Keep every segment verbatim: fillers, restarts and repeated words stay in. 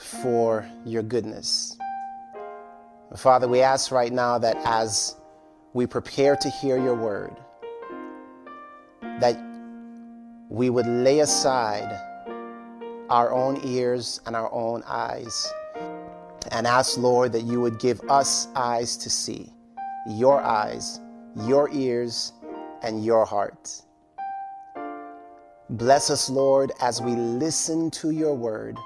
for your goodness. Father, we ask right now that as we prepare to hear your word, that we would lay aside our own ears and our own eyes and ask, Lord, that you would give us eyes to see, your eyes, your ears, and your heart. Bless us, Lord, as we listen to your word.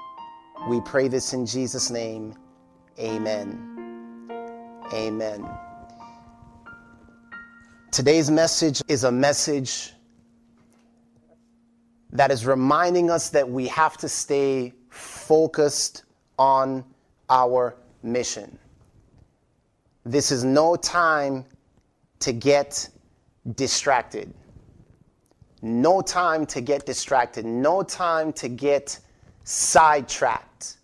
We pray this in Jesus' name. Amen. Amen. Today's message is a message that is reminding us that we have to stay focused on our mission. This is no time to get distracted. No time to get distracted. No time to get sidetracked.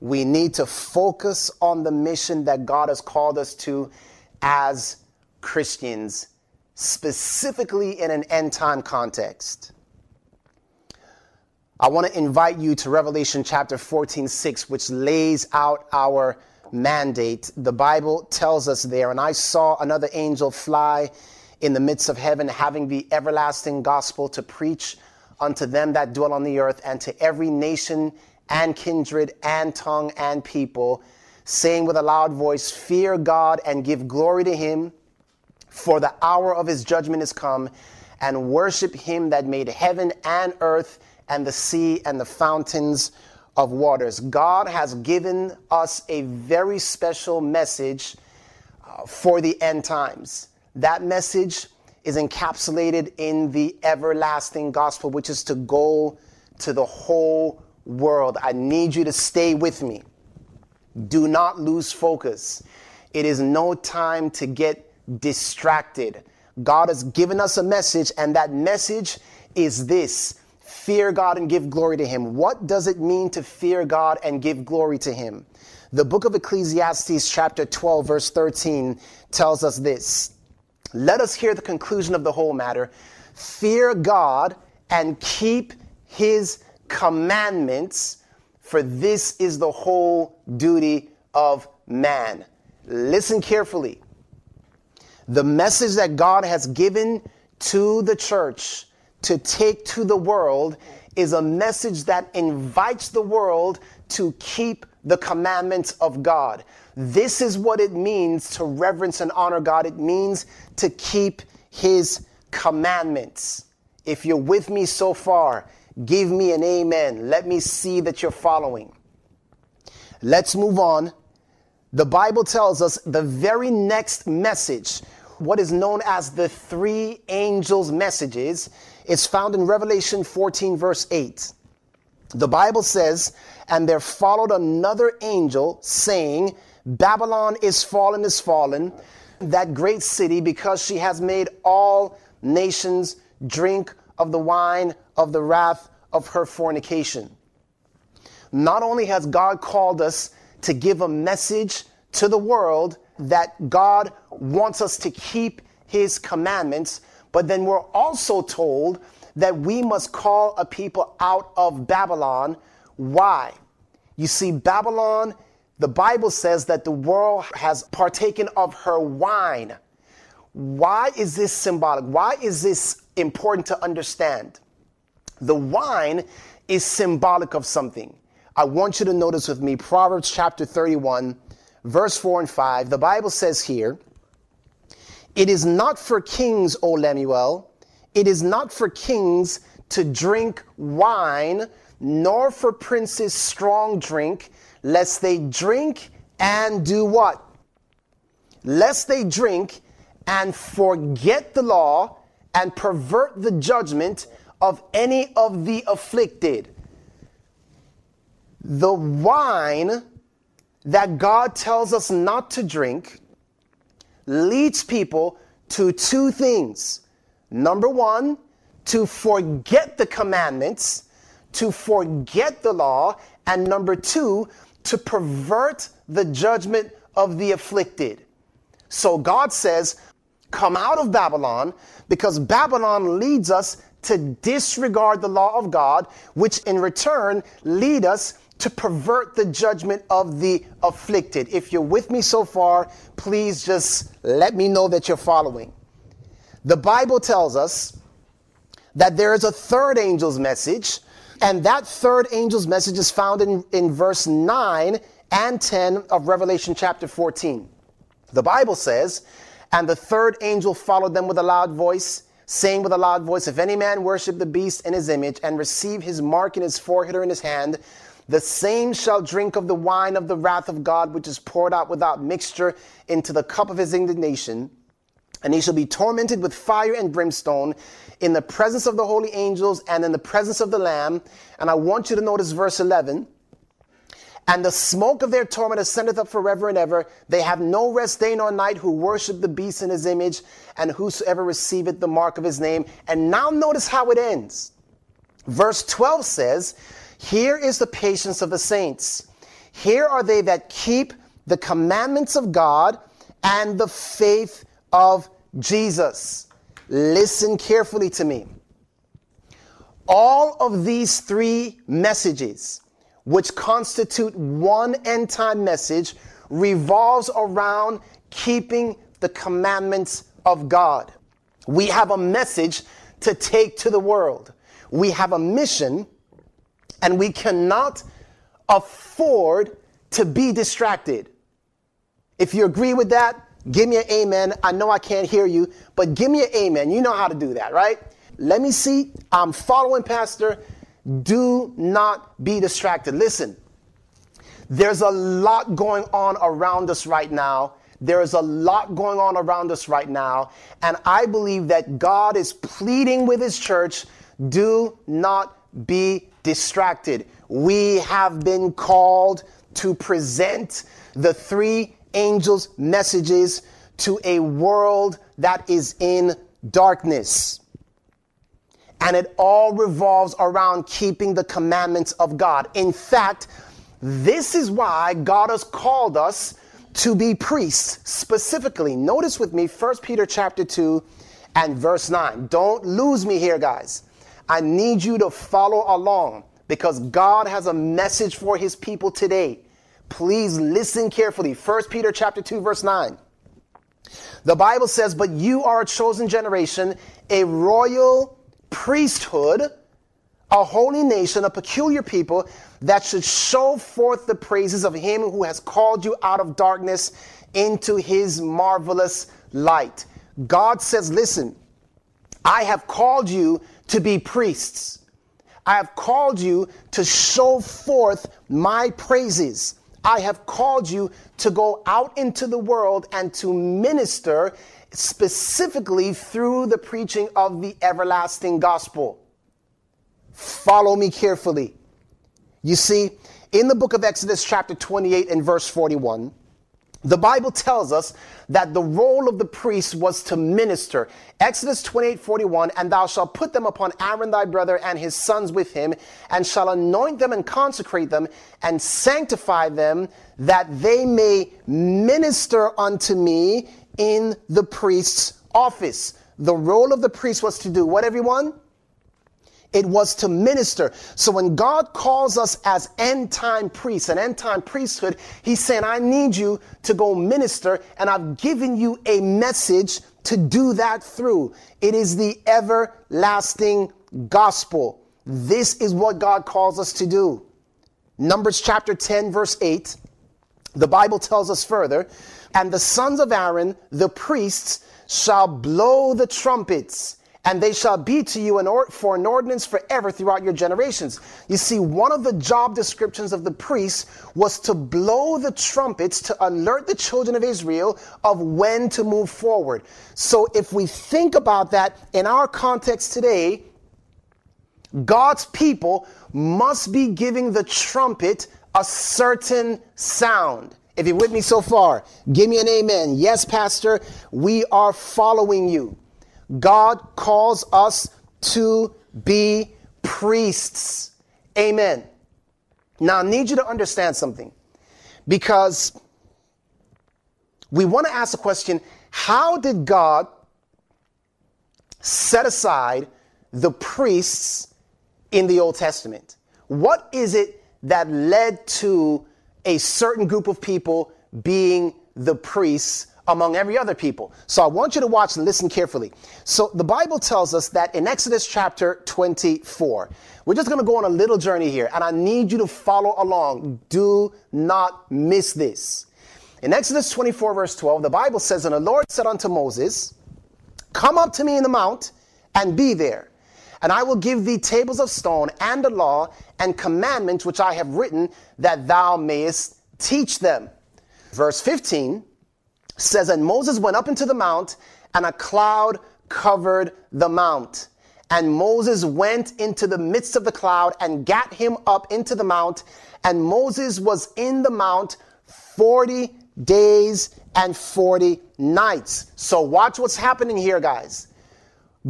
We need to focus on the mission that God has called us to as Christians, specifically in an end time context. I want to invite you to Revelation chapter fourteen, six, which lays out our mandate. The Bible tells us there, and I saw another angel fly in the midst of heaven, having the everlasting gospel to preach unto them that dwell on the earth, and to every nation and kindred and tongue and people, saying with a loud voice, fear God and give glory to him, for the hour of his judgment is come, and worship him that made heaven and earth and the sea and the fountains of waters. God has given us a very special message uh, for the end times. That message is encapsulated in the everlasting gospel, which is to go to the whole world. I need you to stay with me. Do not lose focus. It is no time to get distracted. God has given us a message, and that message is this: fear God and give glory to him. What does it mean to fear God and give glory to him? The book of Ecclesiastes chapter twelve, verse thirteen tells us this. Let us hear the conclusion of the whole matter. Fear God and keep his commandments, for this is the whole duty of man. Listen carefully. The message that God has given to the church to take to the world is a message that invites the world to keep the commandments of God. This is what it means to reverence and honor God. It means to keep his commandments. If you're with me so far, give me an amen. Let me see that you're following. Let's move on. The Bible tells us the very next message, what is known as the three angels' messages, is found in Revelation fourteen, verse eight. The Bible says, and there followed another angel saying, Babylon is fallen, is fallen, that great city, because she has made all nations drink of the wine of the wrath of her fornication. Not only has God called us to give a message to the world that God wants us to keep his commandments, but then we're also told that we must call a people out of Babylon. Why? You see, Babylon, the Bible says that the world has partaken of her wine. Why is this symbolic? Why is this important to understand? The wine is symbolic of something. I want you to notice with me Proverbs chapter thirty-one, verse four and five. The Bible says here, it is not for kings, O Lemuel, it is not for kings to drink wine, nor for princes strong drink, lest they drink and do what? Lest they drink and forget the law and pervert the judgment of any of the afflicted. The wine that God tells us not to drink leads people to two things. Number one, to forget the commandments, to forget the law, and number two, to pervert the judgment of the afflicted. So God says, come out of Babylon, because Babylon leads us to disregard the law of God, which in return lead us to pervert the judgment of the afflicted. If you're with me so far, please just let me know that you're following. The Bible tells us that there is a third angel's message, and that third angel's message is found in, in verse nine and ten of Revelation chapter fourteen. The Bible says, "And the third angel followed them with a loud voice, saying with a loud voice, if any man worship the beast and his image and receive his mark in his forehead or in his hand, the same shall drink of the wine of the wrath of God, which is poured out without mixture into the cup of his indignation. And he shall be tormented with fire and brimstone in the presence of the holy angels and in the presence of the Lamb." And I want you to notice verse eleven. "And the smoke of their torment ascendeth up forever and ever. They have no rest day nor night who worship the beast in his image, and whosoever receiveth the mark of his name." And now notice how it ends. Verse twelve says, "Here is the patience of the saints. Here are they that keep the commandments of God and the faith of Jesus." Listen carefully to me. All of these three messages, which constitute one end time message, revolves around keeping the commandments of God. We have a message to take to the world. We have a mission, and we cannot afford to be distracted. If you agree with that, give me an amen. I know I can't hear you, but give me an amen. You know how to do that, right? Let me see. I'm following, Pastor. Do not be distracted. Listen, there's a lot going on around us right now. There is a lot going on around us right now. And I believe that God is pleading with his church, do not be distracted. We have been called to present the three angels' messages to a world that is in darkness. And it all revolves around keeping the commandments of God. In fact, this is why God has called us to be priests specifically. Notice with me First Peter chapter two and verse nine. Don't lose me here, guys. I need you to follow along because God has a message for his people today. Please listen carefully. First Peter chapter two, verse nine. The Bible says, "But you are a chosen generation, a royal priesthood, a holy nation, a peculiar people, that should show forth the praises of him who has called you out of darkness into his marvelous light." God says, listen, I have called you to be priests. I have called you to show forth my praises. I have called you to go out into the world and to minister specifically through the preaching of the everlasting gospel. Follow me carefully. You see, in the book of Exodus chapter twenty-eight and verse forty-one, the Bible tells us that the role of the priest was to minister. Exodus twenty-eight, forty-one, "And thou shalt put them upon Aaron thy brother and his sons with him, and shall anoint them and consecrate them and sanctify them, that they may minister unto me in the priest's office." The role of the priest was to do what, everyone? It was to minister. So when God calls us as end time priests, an end time priesthood, he's saying, I need you to go minister, and I've given you a message to do that through. It is the everlasting gospel. This is what God calls us to do. Numbers chapter ten, verse eight. The Bible tells us further, "And the sons of Aaron, the priests, shall blow the trumpets, and they shall be to you an or- for an ordinance forever throughout your generations." You see, one of the job descriptions of the priests was to blow the trumpets to alert the children of Israel of when to move forward. So if we think about that in our context today, God's people must be giving the trumpet a certain sound. If you're with me so far, give me an amen. Yes, Pastor, we are following you. God calls us to be priests. Amen. Now, I need you to understand something, because we want to ask the question, how did God set aside the priests in the Old Testament? What is it that led to a certain group of people being the priests among every other people. So I want you to watch and listen carefully. So the Bible tells us that in Exodus chapter twenty-four, we're just going to go on a little journey here, and I need you to follow along. Do not miss this. In Exodus twenty-four, verse twelve, the Bible says, "And the Lord said unto Moses, Come up to me in the mount, and be there. And I will give thee tables of stone, and the law, and commandments which I have written, that thou mayest teach them." Verse fifteen says, "And Moses went up into the mount, and a cloud covered the mount. And Moses went into the midst of the cloud, and gat him up into the mount. And Moses was in the mount forty days and forty nights." So watch what's happening here, guys.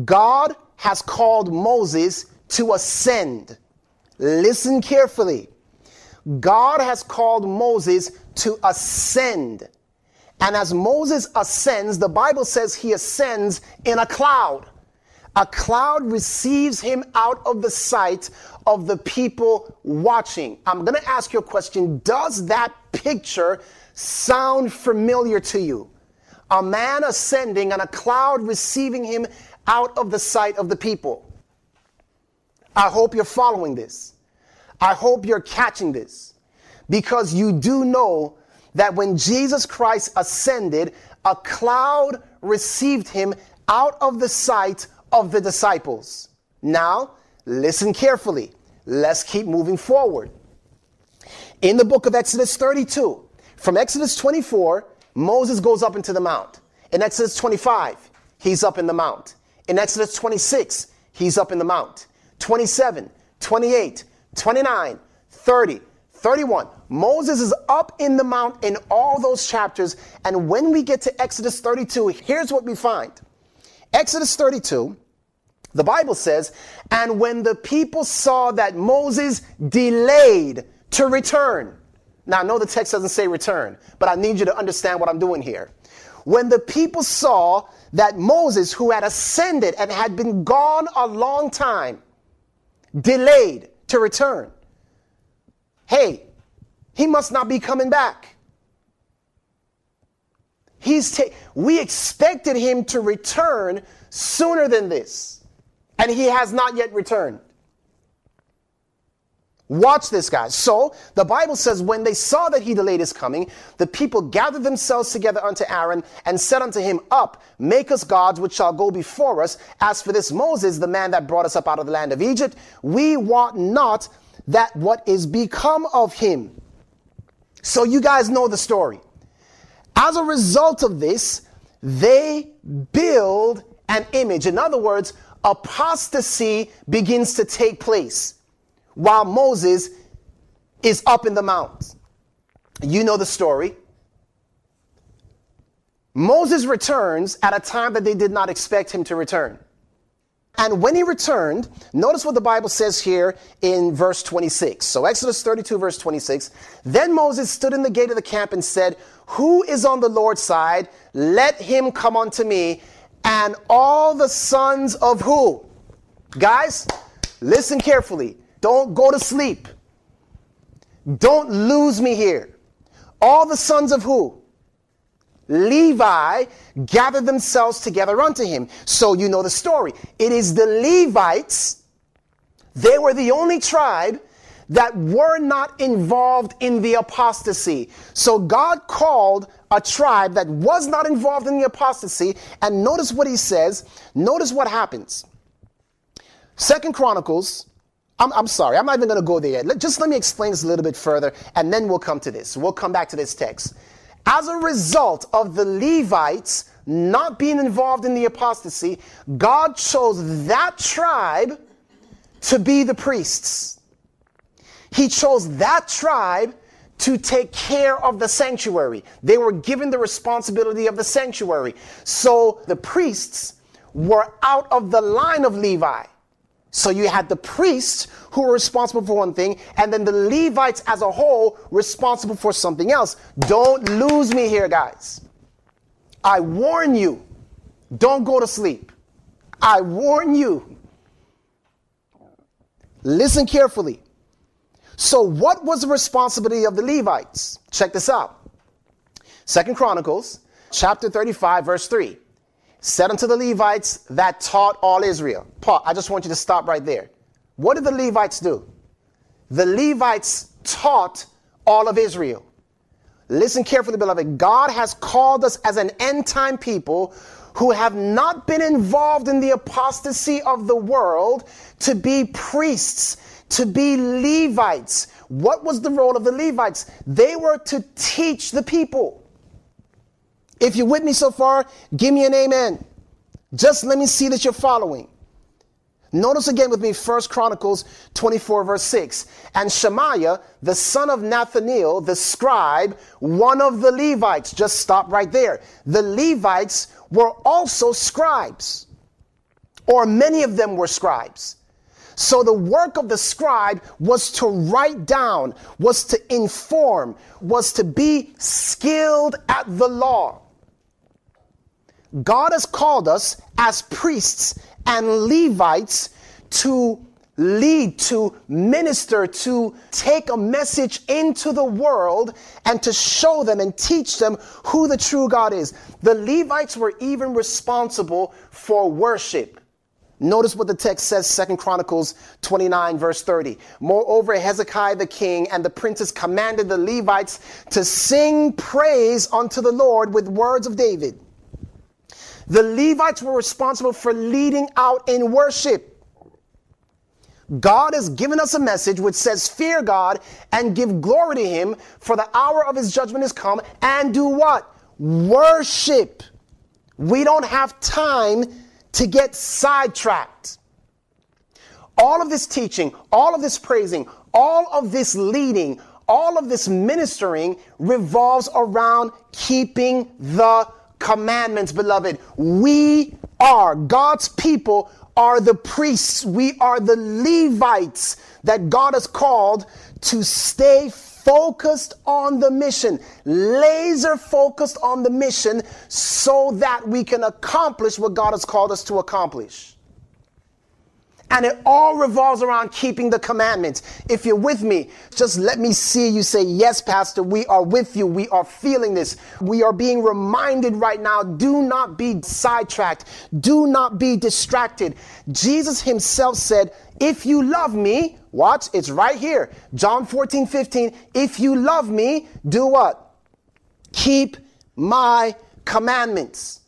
God has called Moses to ascend. Listen carefully. God has called Moses to ascend. And as Moses ascends, the Bible says he ascends in a cloud. A cloud receives him out of the sight of the people watching. I'm going to ask you a question. Does that picture sound familiar to you? A man ascending and a cloud receiving him out of the sight of the people. I hope you're following this. I hope you're catching this. Because you do know that when Jesus Christ ascended, a cloud received him out of the sight of the disciples. Now, listen carefully. Let's keep moving forward. In the book of Exodus thirty-two, from Exodus twenty-four, Moses goes up into the mount. In Exodus twenty-five, he's up in the mount. In Exodus twenty-six, he's up in the mount. twenty-seven, twenty-eight, twenty-nine, thirty, thirty-one. Moses is up in the mount in all those chapters. And when we get to Exodus thirty-two, here's what we find. Exodus thirty-two, the Bible says, "And when the people saw that Moses delayed to return." Now, I know the text doesn't say return, but I need you to understand what I'm doing here. When the people saw that Moses, who had ascended and had been gone a long time, delayed to return. Hey, he must not be coming back. He's ta- we expected him to return sooner than this, and he has not yet returned. Watch this, guys. So the Bible says, "When they saw that he delayed his coming, the people gathered themselves together unto Aaron and said unto him, Up, make us gods which shall go before us. As for this Moses, the man that brought us up out of the land of Egypt, we wot not that what is become of him." So you guys know the story. As a result of this, they build an image. In other words, apostasy begins to take place while Moses is up in the mount. You know the story. Moses returns at a time that they did not expect him to return. And when he returned, notice what the Bible says here in verse twenty-six. So Exodus thirty-two, verse twenty-six. "Then Moses stood in the gate of the camp and said, Who is on the Lord's side? Let him come unto me. And all the sons of" who? Guys, listen carefully. Don't go to sleep. Don't lose me here. "All the sons of" who? "Levi gathered themselves together unto him." So you know the story. It is the Levites. They were the only tribe that were not involved in the apostasy. So God called a tribe that was not involved in the apostasy. And notice what he says. Notice what happens. Second Chronicles. I'm, I'm sorry, I'm not even going to go there yet. Let, just let me explain this a little bit further, and then we'll come to this. We'll come back to this text. As a result of the Levites not being involved in the apostasy, God chose that tribe to be the priests. He chose that tribe to take care of the sanctuary. They were given the responsibility of the sanctuary. So the priests were out of the line of Levi. So you had the priests who were responsible for one thing, and then the Levites as a whole responsible for something else. Don't lose me here, guys. I warn you, don't go to sleep. I warn you. Listen carefully. So what was the responsibility of the Levites? Check this out. Second Chronicles chapter thirty-five, verse three. Said unto the Levites that taught all Israel. Paul, I just want you to stop right there. What did the Levites do? The Levites taught all of Israel. Listen carefully, beloved. God has called us as an end-time people who have not been involved in the apostasy of the world to be priests, to be Levites. What was the role of the Levites? They were to teach the people. If you're with me so far, give me an amen. Just let me see that you're following. Notice again with me, First Chronicles twenty-four, verse six. And Shemaiah, the son of Nethaneel, the scribe, one of the Levites. Just stop right there. The Levites were also scribes, or many of them were scribes. So the work of the scribe was to write down, was to inform, was to be skilled at the law. God has called us as priests and Levites to lead, to minister, to take a message into the world and to show them and teach them who the true God is. The Levites were even responsible for worship. Notice what the text says, Second Chronicles twenty-nine, verse thirty. Moreover, Hezekiah the king and the princes commanded the Levites to sing praise unto the Lord with words of David. The Levites were responsible for leading out in worship. God has given us a message which says, fear God and give glory to him, for the hour of his judgment is come, and do what? Worship. We don't have time to get sidetracked. All of this teaching, all of this praising, all of this leading, all of this ministering revolves around keeping the commandments, beloved. We are, God's people are the priests. We are the Levites that God has called to stay focused on the mission, laser focused on the mission, so that we can accomplish what God has called us to accomplish. And it all revolves around keeping the commandments. If you're with me, just let me see you say, yes, Pastor, we are with you. We are feeling this. We are being reminded right now, do not be sidetracked. Do not be distracted. Jesus himself said, if you love me, watch, it's right here. John fourteen, fifteen. If you love me, do what? Keep my commandments.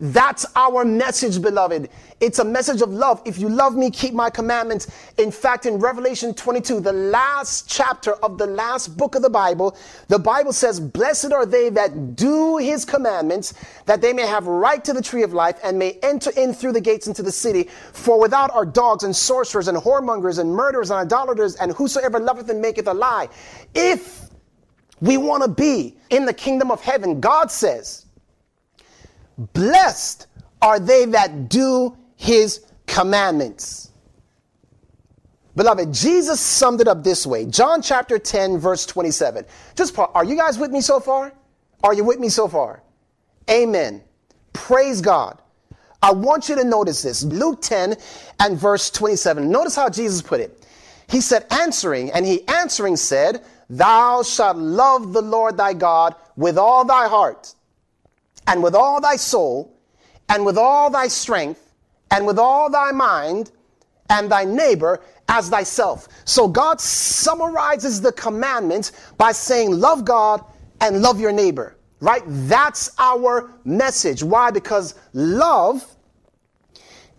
That's our message, beloved. It's a message of love. If you love me, keep my commandments. In fact, in Revelation twenty-two, the last chapter of the last book of the Bible, the Bible says, blessed are they that do his commandments, that they may have right to the tree of life and may enter in through the gates into the city. For without are dogs and sorcerers and whoremongers and murderers and idolaters and whosoever loveth and maketh a lie. If we want to be in the kingdom of heaven, God says, blessed are they that do his commandments. Beloved, Jesus summed it up this way. John chapter ten, verse twenty-seven. Just, are you guys with me so far? Are you with me so far? Amen. Praise God. I want you to notice this. Luke ten and verse twenty-seven. Notice how Jesus put it. He said, answering, and he answering said, thou shalt love the Lord thy God with all thy heart, and with all thy soul, and with all thy strength, and with all thy mind, and thy neighbor as thyself. So God summarizes the commandments by saying, love God and love your neighbor, right? That's our message. Why? Because love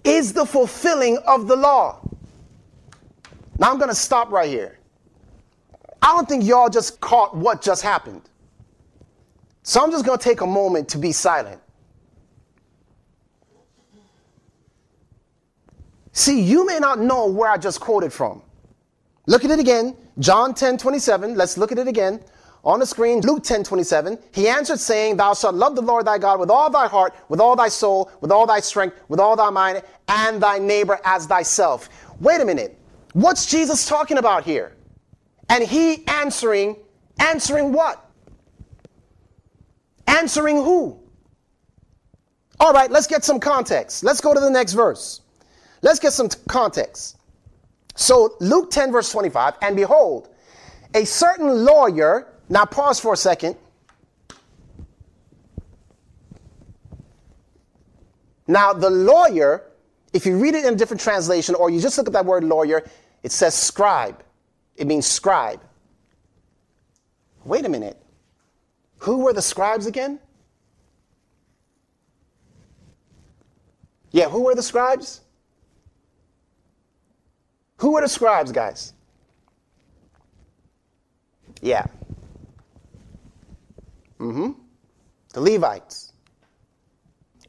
is the fulfilling of the law. Now I'm going to stop right here. I don't think y'all just caught what just happened. So I'm just going to take a moment to be silent. See, you may not know where I just quoted from. Look at it again. John ten twenty-seven. Let's look at it again. On the screen, Luke ten twenty-seven. He answered saying, thou shalt love the Lord thy God with all thy heart, with all thy soul, with all thy strength, with all thy mind, and thy neighbor as thyself. Wait a minute. What's Jesus talking about here? And he answering, answering what? Answering who? All right, let's get some context. Let's go to the next verse. Let's get some t- context. So Luke ten, verse twenty-five, and behold, A certain lawyer, now pause for a second. Now, the lawyer, if you read it in a different translation or you just look at that word lawyer, it says scribe. It means scribe. Wait a minute. Who were the scribes again? Yeah, who were the scribes? Who were the scribes, guys? Yeah. Mm-hmm. The Levites.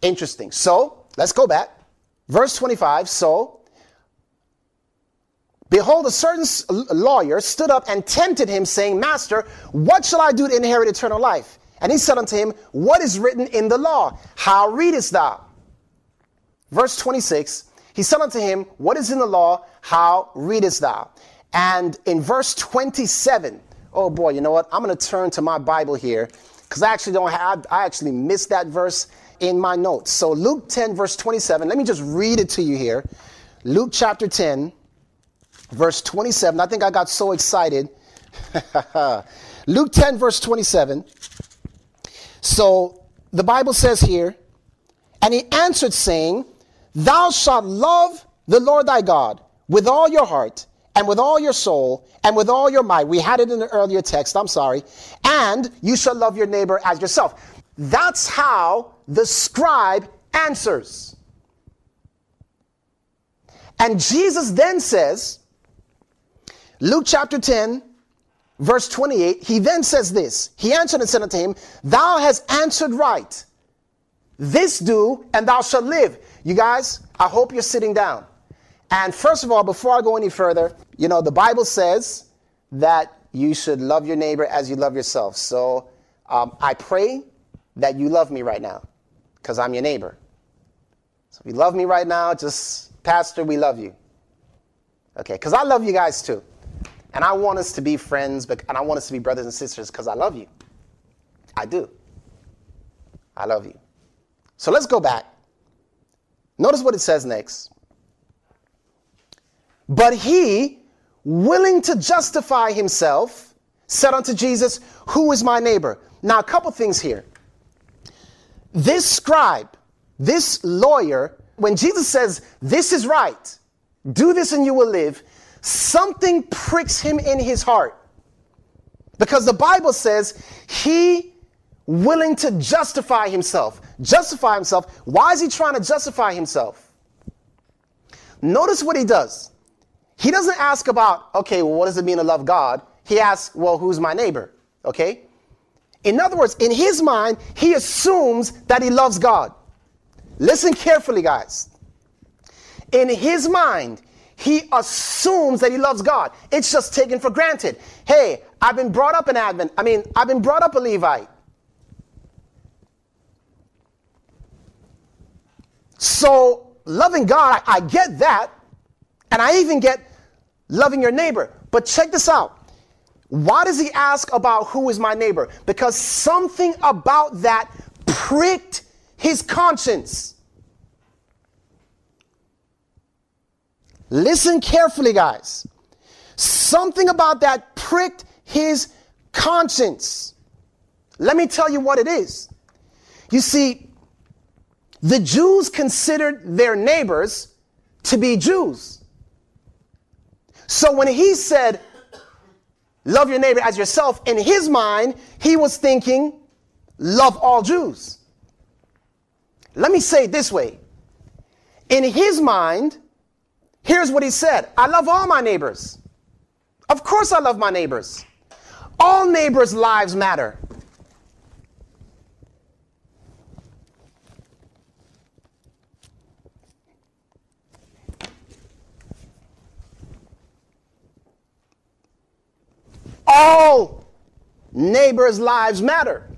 Interesting. So, let's go back. Verse twenty-five, so, behold, a certain lawyer stood up and tempted him, saying, Master, what shall I do to inherit eternal life? And he said unto him, what is written in the law? How readest thou? Verse twenty-six, he said unto him, what is in the law? How readest thou? And in verse twenty-seven, oh boy, you know what? I'm going to turn to my Bible here because I actually don't have, I actually missed that verse in my notes. So Luke ten, verse twenty-seven, let me just read it to you here. Luke chapter ten, verse twenty-seven. I think I got so excited. Luke ten, verse twenty-seven. So the Bible says here, and he answered saying, thou shalt love the Lord thy God with all your heart and with all your soul and with all your might. We had it in the earlier text. I'm sorry. And you shall love your neighbor as yourself. That's how the scribe answers. And Jesus then says, Luke chapter ten, verse twenty-eight, he then says this. He answered and said unto him, thou hast answered right. This do, and thou shalt live. You guys, I hope you're sitting down. And first of all, before I go any further, you know, the Bible says that you should love your neighbor as you love yourself. So um, I pray that you love me right now because I'm your neighbor. So if you love me right now, just, Pastor, we love you. Okay, because I love you guys too. And I want us to be friends, but and I want us to be brothers and sisters because I love you. I do. I love you. So let's go back. Notice what it says next. But he, willing to justify himself, said unto Jesus, who is my neighbor? Now, a couple things here. This scribe, this lawyer, when Jesus says, this is right, do this and you will live, something pricks him in his heart. Because the Bible says he willing to justify himself. Justify himself. Why is he trying to justify himself? Notice what he does. He doesn't ask about, okay, well, what does it mean to love God? He asks, well, who's my neighbor? Okay? In other words, in his mind, he assumes that he loves God. Listen carefully, guys. In his mind, he assumes that he loves God. It's just taken for granted. Hey, I've been brought up an Advent. I mean, I've been brought up a Levite. So loving God, I, I get that. And I even get loving your neighbor. But check this out. Why does he ask about who is my neighbor? Because something about that pricked his conscience. Listen carefully, guys. Something about that pricked his conscience. Let me tell you what it is. You see, the Jews considered their neighbors to be Jews. So when he said, love your neighbor as yourself, in his mind, he was thinking, love all Jews. Let me say it this way. In his mind, here's what he said. I love all my neighbors. Of course I love my neighbors. All neighbors' lives matter. All neighbors' lives matter.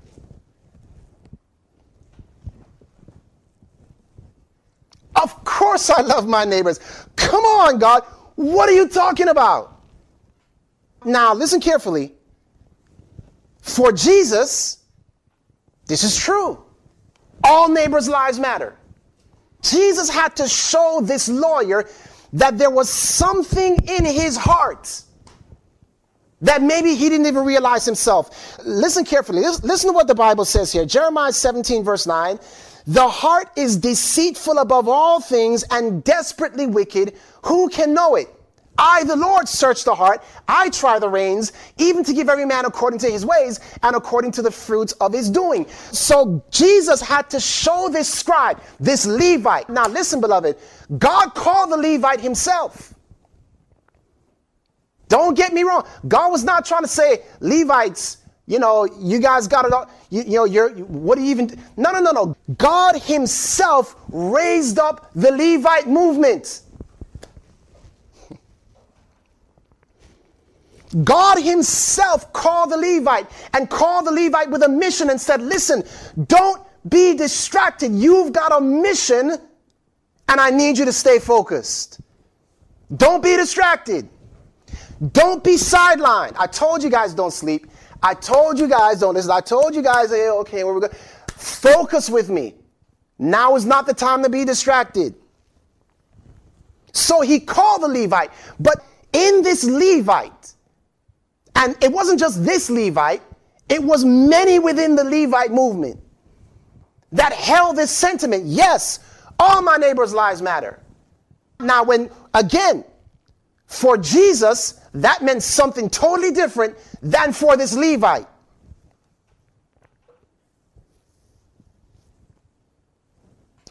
Of course I love my neighbors. Come on, God. What are you talking about? Now, listen carefully. For Jesus, this is true. All neighbors' lives matter. Jesus had to show this lawyer that there was something in his heart that maybe he didn't even realize himself. Listen carefully. Listen to what the Bible says here. Jeremiah seventeen verse nine. The heart is deceitful above all things and desperately wicked. Who can know it? I, the Lord, search the heart. I try the reins, even to give every man according to his ways and according to the fruits of his doing. So Jesus had to show this scribe, this Levite. Now listen, beloved, God called the Levite himself. Don't get me wrong. God was not trying to say, Levites, you know, you guys got it all. You, you know, you're, what do you even do? No, no, no, no. God himself raised up the Levite movement. God himself called the Levite and called the Levite with a mission and said, listen, don't be distracted. You've got a mission and I need you to stay focused. Don't be distracted. Don't be sidelined. I told you guys don't sleep. I told you guys don't listen. I told you guys, hey, okay, where we go. Focus with me. Now is not the time to be distracted. So he called the Levite, but in this Levite, and it wasn't just this Levite, it was many within the Levite movement that held this sentiment. Yes, all my neighbors' lives matter. Now, when, again, for Jesus, that meant something totally different than for this Levite.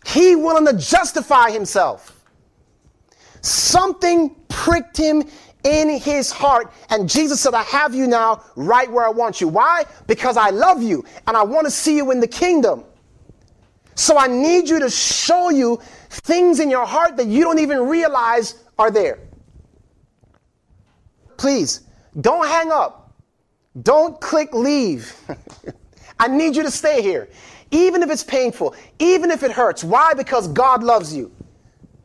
He willing to justify himself. Something pricked him in his heart, and Jesus said, I have you now right where I want you. Why? Because I love you and I want to see you in the kingdom. So I need you to show you things in your heart that you don't even realize are there. Please don't hang up. Don't click leave. I need you to stay here, even if it's painful, even if it hurts. Why? Because God loves you.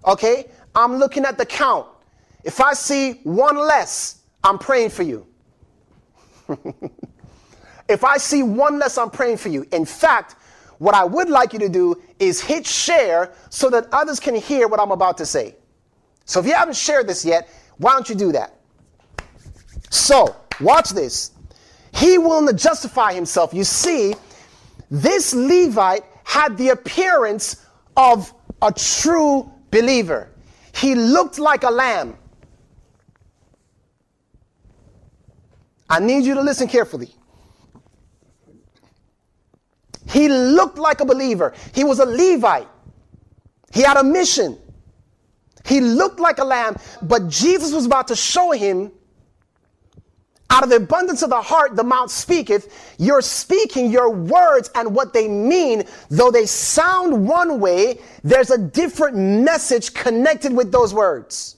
Okay? I'm looking at the count. If I see one less, I'm praying for you. If I see one less, I'm praying for you. In fact, what I would like you to do is hit share so that others can hear what I'm about to say. So if you haven't shared this yet, why don't you do that? So watch this. He willing to justify himself. You see, this Levite had the appearance of a true believer. He looked like a lamb. I need you to listen carefully. He looked like a believer. He was a Levite. He had a mission. He looked like a lamb, but Jesus was about to show him, out of the abundance of the heart, the mouth speaketh. You're speaking your words and what they mean, though they sound one way, there's a different message connected with those words.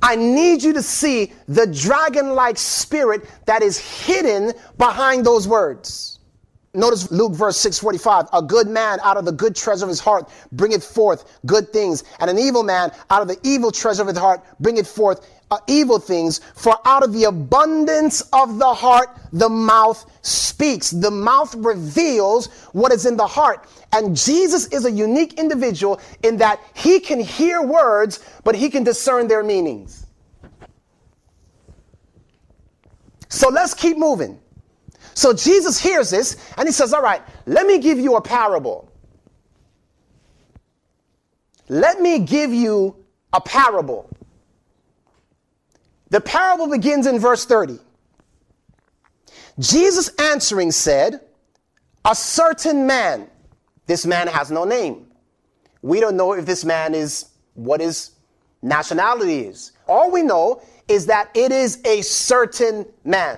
I need you to see the dragon-like spirit that is hidden behind those words. Notice Luke verse six forty-five. A good man out of the good treasure of his heart bringeth forth good things, and an evil man out of the evil treasure of his heart bringeth forth Uh, evil things, for out of the abundance of the heart, the mouth speaks. The mouth reveals what is in the heart. And Jesus is a unique individual in that he can hear words, but he can discern their meanings. So let's keep moving. So Jesus hears this and he says, all right, let me give you a parable. Let me give you a parable. The parable begins in verse thirty. Jesus answering said, a certain man, this man has no name. We don't know if this man is, what his nationality is. All we know is that it is a certain man.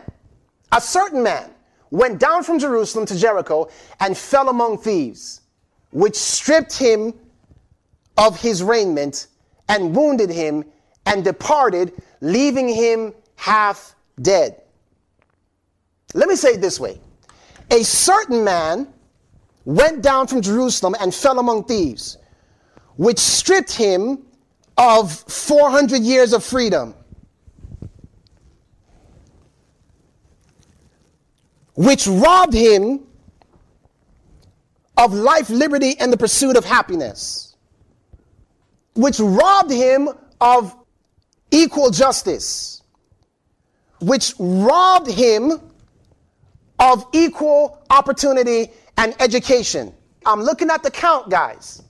A certain man went down from Jerusalem to Jericho and fell among thieves, which stripped him of his raiment and wounded him and departed, leaving him half dead. Let me say it this way. A certain man went down from Jerusalem and fell among thieves, which stripped him of four hundred years of freedom, which robbed him of life, liberty, and the pursuit of happiness, which robbed him of equal justice, which robbed him of equal opportunity and education. I'm looking at the count, guys.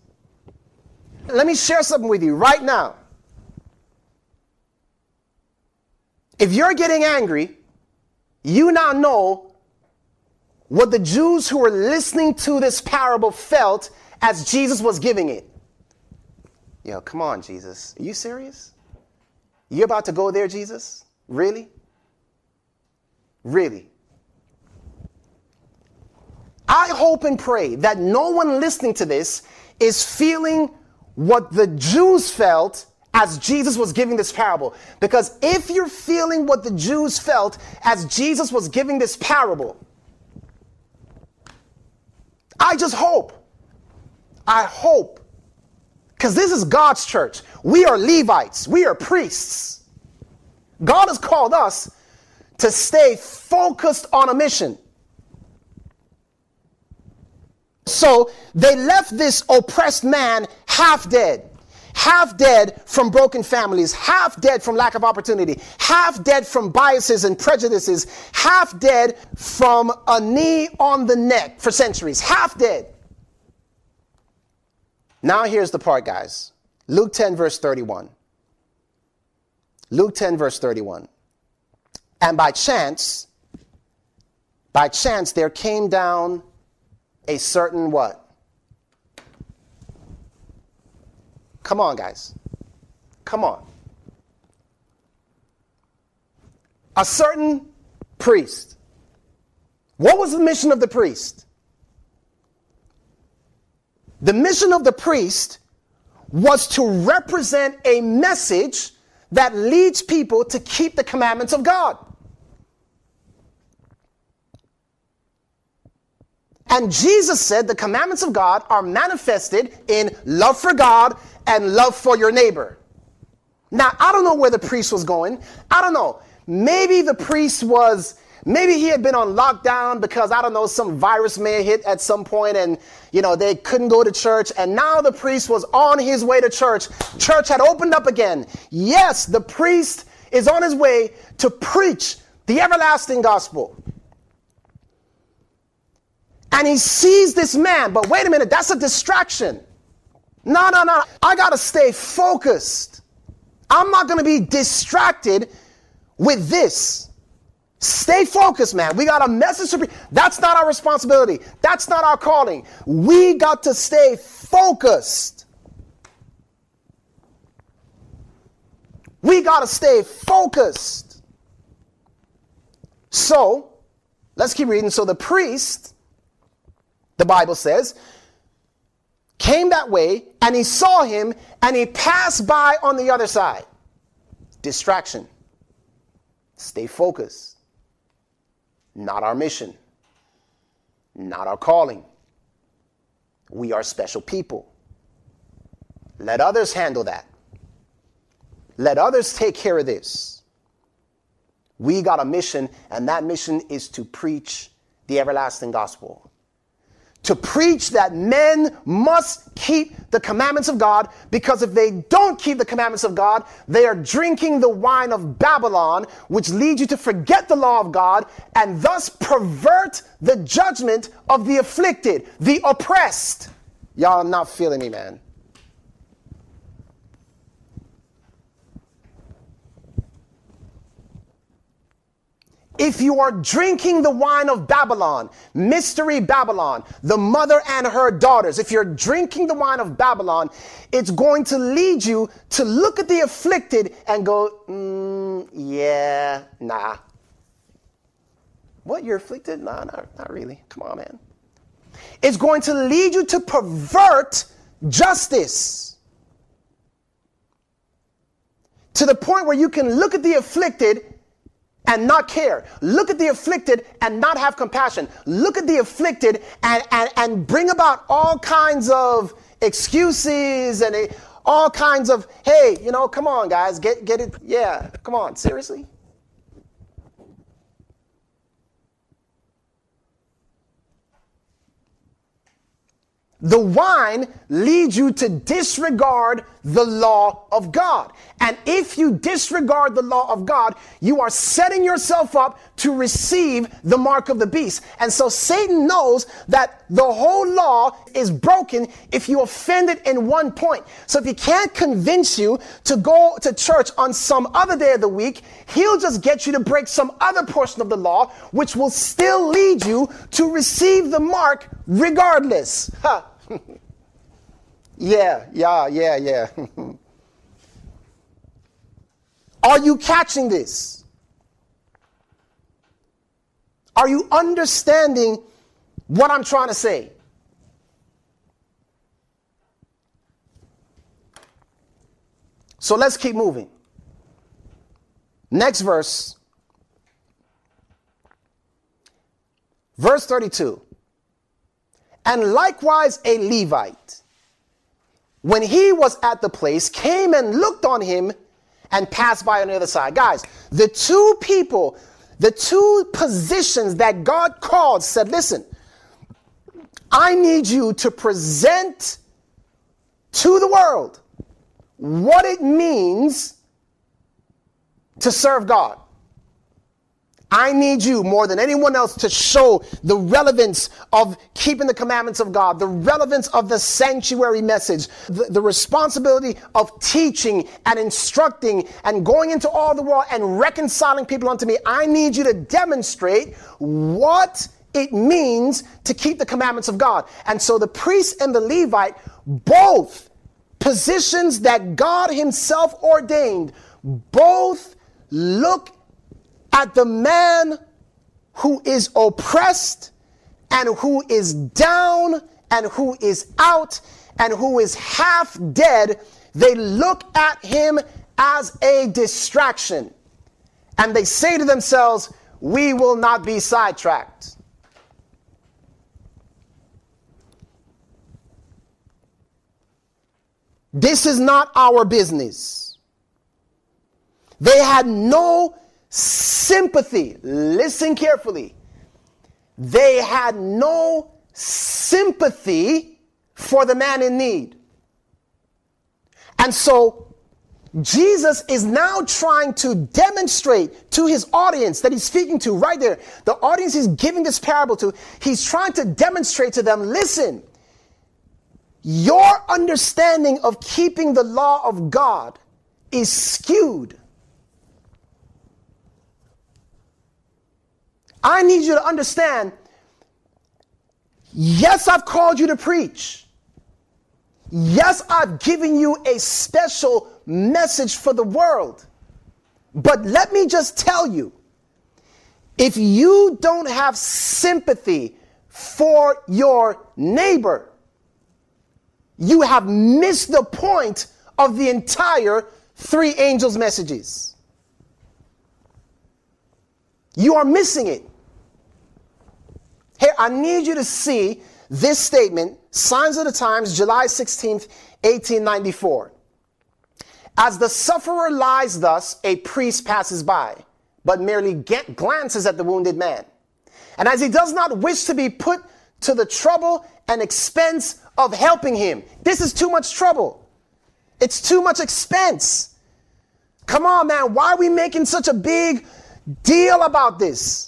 Let me share something with you right now. If you're getting angry, you now know what the Jews who were listening to this parable felt as Jesus was giving it. Yo, come on, Jesus. Are you serious? You're about to go there, Jesus? Really? Really? I hope and pray that no one listening to this is feeling what the Jews felt as Jesus was giving this parable. Because if you're feeling what the Jews felt as Jesus was giving this parable, I just hope, I hope, because this is God's church. We are Levites. We are priests. God has called us to stay focused on a mission. So they left this oppressed man half dead. Half dead from broken families, half dead from lack of opportunity, half dead from biases and prejudices, half dead from a knee on the neck for centuries, half dead. Now here's the part, guys. Luke ten, verse thirty-one. Luke ten, verse thirty-one. And by chance, by chance there came down a certain what? Come on, guys. Come on. A certain priest. What was the mission of the priest? The mission of the priest was to represent a message that leads people to keep the commandments of God. And Jesus said the commandments of God are manifested in love for God and love for your neighbor. Now, I don't know where the priest was going. I don't know. Maybe the priest was, maybe he had been on lockdown because, I don't know, some virus may have hit at some point and, you know, they couldn't go to church. And now the priest was on his way to church. Church had opened up again. Yes, the priest is on his way to preach the everlasting gospel. And he sees this man, but wait a minute, that's a distraction. No, no, no, I gotta stay focused. I'm not gonna be distracted with this. Stay focused, man. We got a message to be. That's not our responsibility. That's not our calling. We got to stay focused. We gotta stay focused. So, let's keep reading. So the priest, the Bible says, came that way, and he saw him, and he passed by on the other side. Distraction. Stay focused. Not our mission. Not our calling. We are special people. Let others handle that. Let others take care of this. We got a mission, and that mission is to preach the everlasting gospel. To preach that men must keep the commandments of God, because if they don't keep the commandments of God, they are drinking the wine of Babylon, which leads you to forget the law of God and thus pervert the judgment of the afflicted, the oppressed. Y'all are not feeling me, man. If you are drinking the wine of Babylon, mystery Babylon, the mother and her daughters, if you're drinking the wine of Babylon, it's going to lead you to look at the afflicted and go, mm, yeah, nah. What, you're afflicted? Nah, not, not really. Come on, man. It's going to lead you to pervert justice to the point where you can look at the afflicted and not care. Look at the afflicted and not have compassion. Look at the afflicted and, and, and bring about all kinds of excuses and all kinds of, hey, you know, come on, guys, get, get it. Yeah, come on, seriously? The wine leads you to disregard the law of God. And if you disregard the law of God, you are setting yourself up to receive the mark of the beast. And so Satan knows that the whole law is broken if you offend it in one point. So if he can't convince you to go to church on some other day of the week, he'll just get you to break some other portion of the law, which will still lead you to receive the mark regardless. Ha! Yeah, yeah, yeah, yeah. Are you catching this? Are you understanding what I'm trying to say? So let's keep moving. Next verse. Verse thirty-two. And likewise a Levite, when he was at the place, came and looked on him and passed by on the other side. Guys, the two people, the two positions that God called said, listen, I need you to present to the world what it means to serve God. I need you more than anyone else to show the relevance of keeping the commandments of God, the relevance of the sanctuary message, the, the responsibility of teaching and instructing and going into all the world and reconciling people unto me. I need you to demonstrate what it means to keep the commandments of God. And so the priest and the Levite, both positions that God himself ordained, both look at the man who is oppressed and who is down and who is out and who is half dead. They look at him as a distraction. And they say to themselves, we will not be sidetracked. This is not our business. They had no sympathy. Listen carefully. They had no sympathy for the man in need. And so Jesus is now trying to demonstrate to his audience that he's speaking to right there. The audience he's giving this parable to, he's trying to demonstrate to them, listen, your understanding of keeping the law of God is skewed. I need you to understand, yes, I've called you to preach. Yes, I've given you a special message for the world. But let me just tell you, if you don't have sympathy for your neighbor, you have missed the point of the entire three angels' messages. You are missing it. Here, I need you to see this statement, Signs of the Times, July sixteenth, eighteen ninety-four. As the sufferer lies thus, a priest passes by, but merely get glances at the wounded man. And as he does not wish to be put to the trouble and expense of helping him. This is too much trouble. It's too much expense. Come on, man. Why are we making such a big deal about this?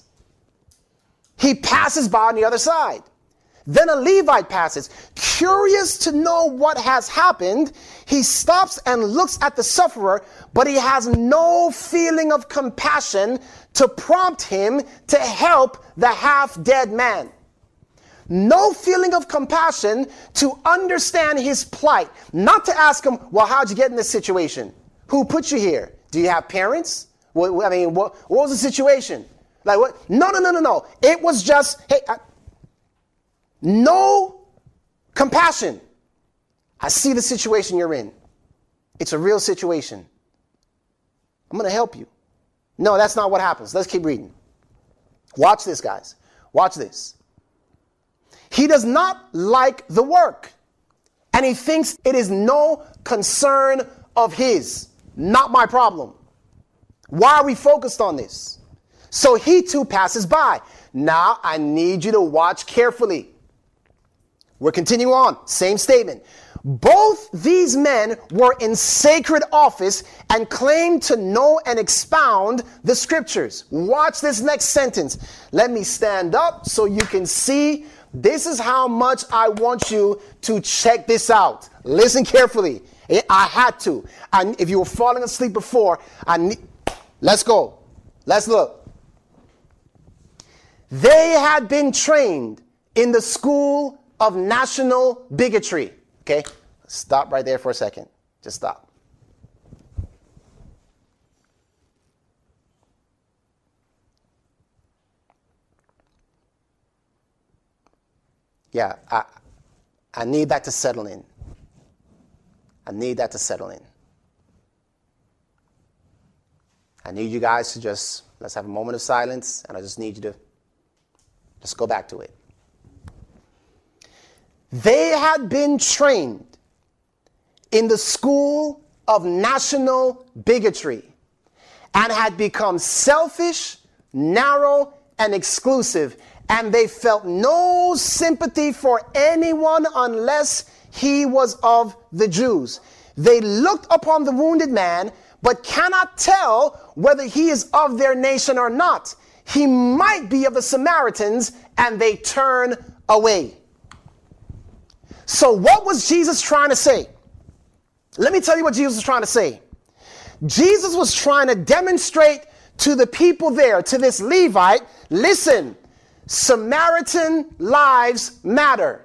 He passes by on the other side. Then a Levite passes. Curious to know what has happened, he stops and looks at the sufferer, but he has no feeling of compassion to prompt him to help the half-dead man. No feeling of compassion to understand his plight. Not to ask him, well, how'd you get in this situation? Who put you here? Do you have parents? What, I mean, what, what was the situation? Like what? No, no, no, no, no. It was just, hey, I, no compassion. I see the situation you're in. It's a real situation. I'm going to help you. No, that's not what happens. Let's keep reading. Watch this, guys. Watch this. He does not like the work, and he thinks it is no concern of his. Not my problem. Why are we focused on this? So he too passes by. Now I need you to watch carefully. We're continuing on. Same statement. Both these men were in sacred office and claimed to know and expound the scriptures. Watch this next sentence. Let me stand up so you can see. This is how much I want you to check this out. Listen carefully. I had to. And if you were falling asleep before, I need, let's go. Let's look. They had been trained in the school of national bigotry. Okay, stop right there for a second. Just stop. Yeah, I, I need that to settle in. I need that to settle in. I need you guys to just, let's have a moment of silence, and I just need you to just go back to it. They had been trained in the school of national bigotry and had become selfish, narrow, and exclusive, and they felt no sympathy for anyone unless he was of the Jews. They looked upon the wounded man, but cannot tell whether he is of their nation or not. He might be of the Samaritans, and they turn away. So what was Jesus trying to say? Let me tell you what Jesus was trying to say. Jesus was trying to demonstrate to the people there, to this Levite, listen, Samaritan lives matter.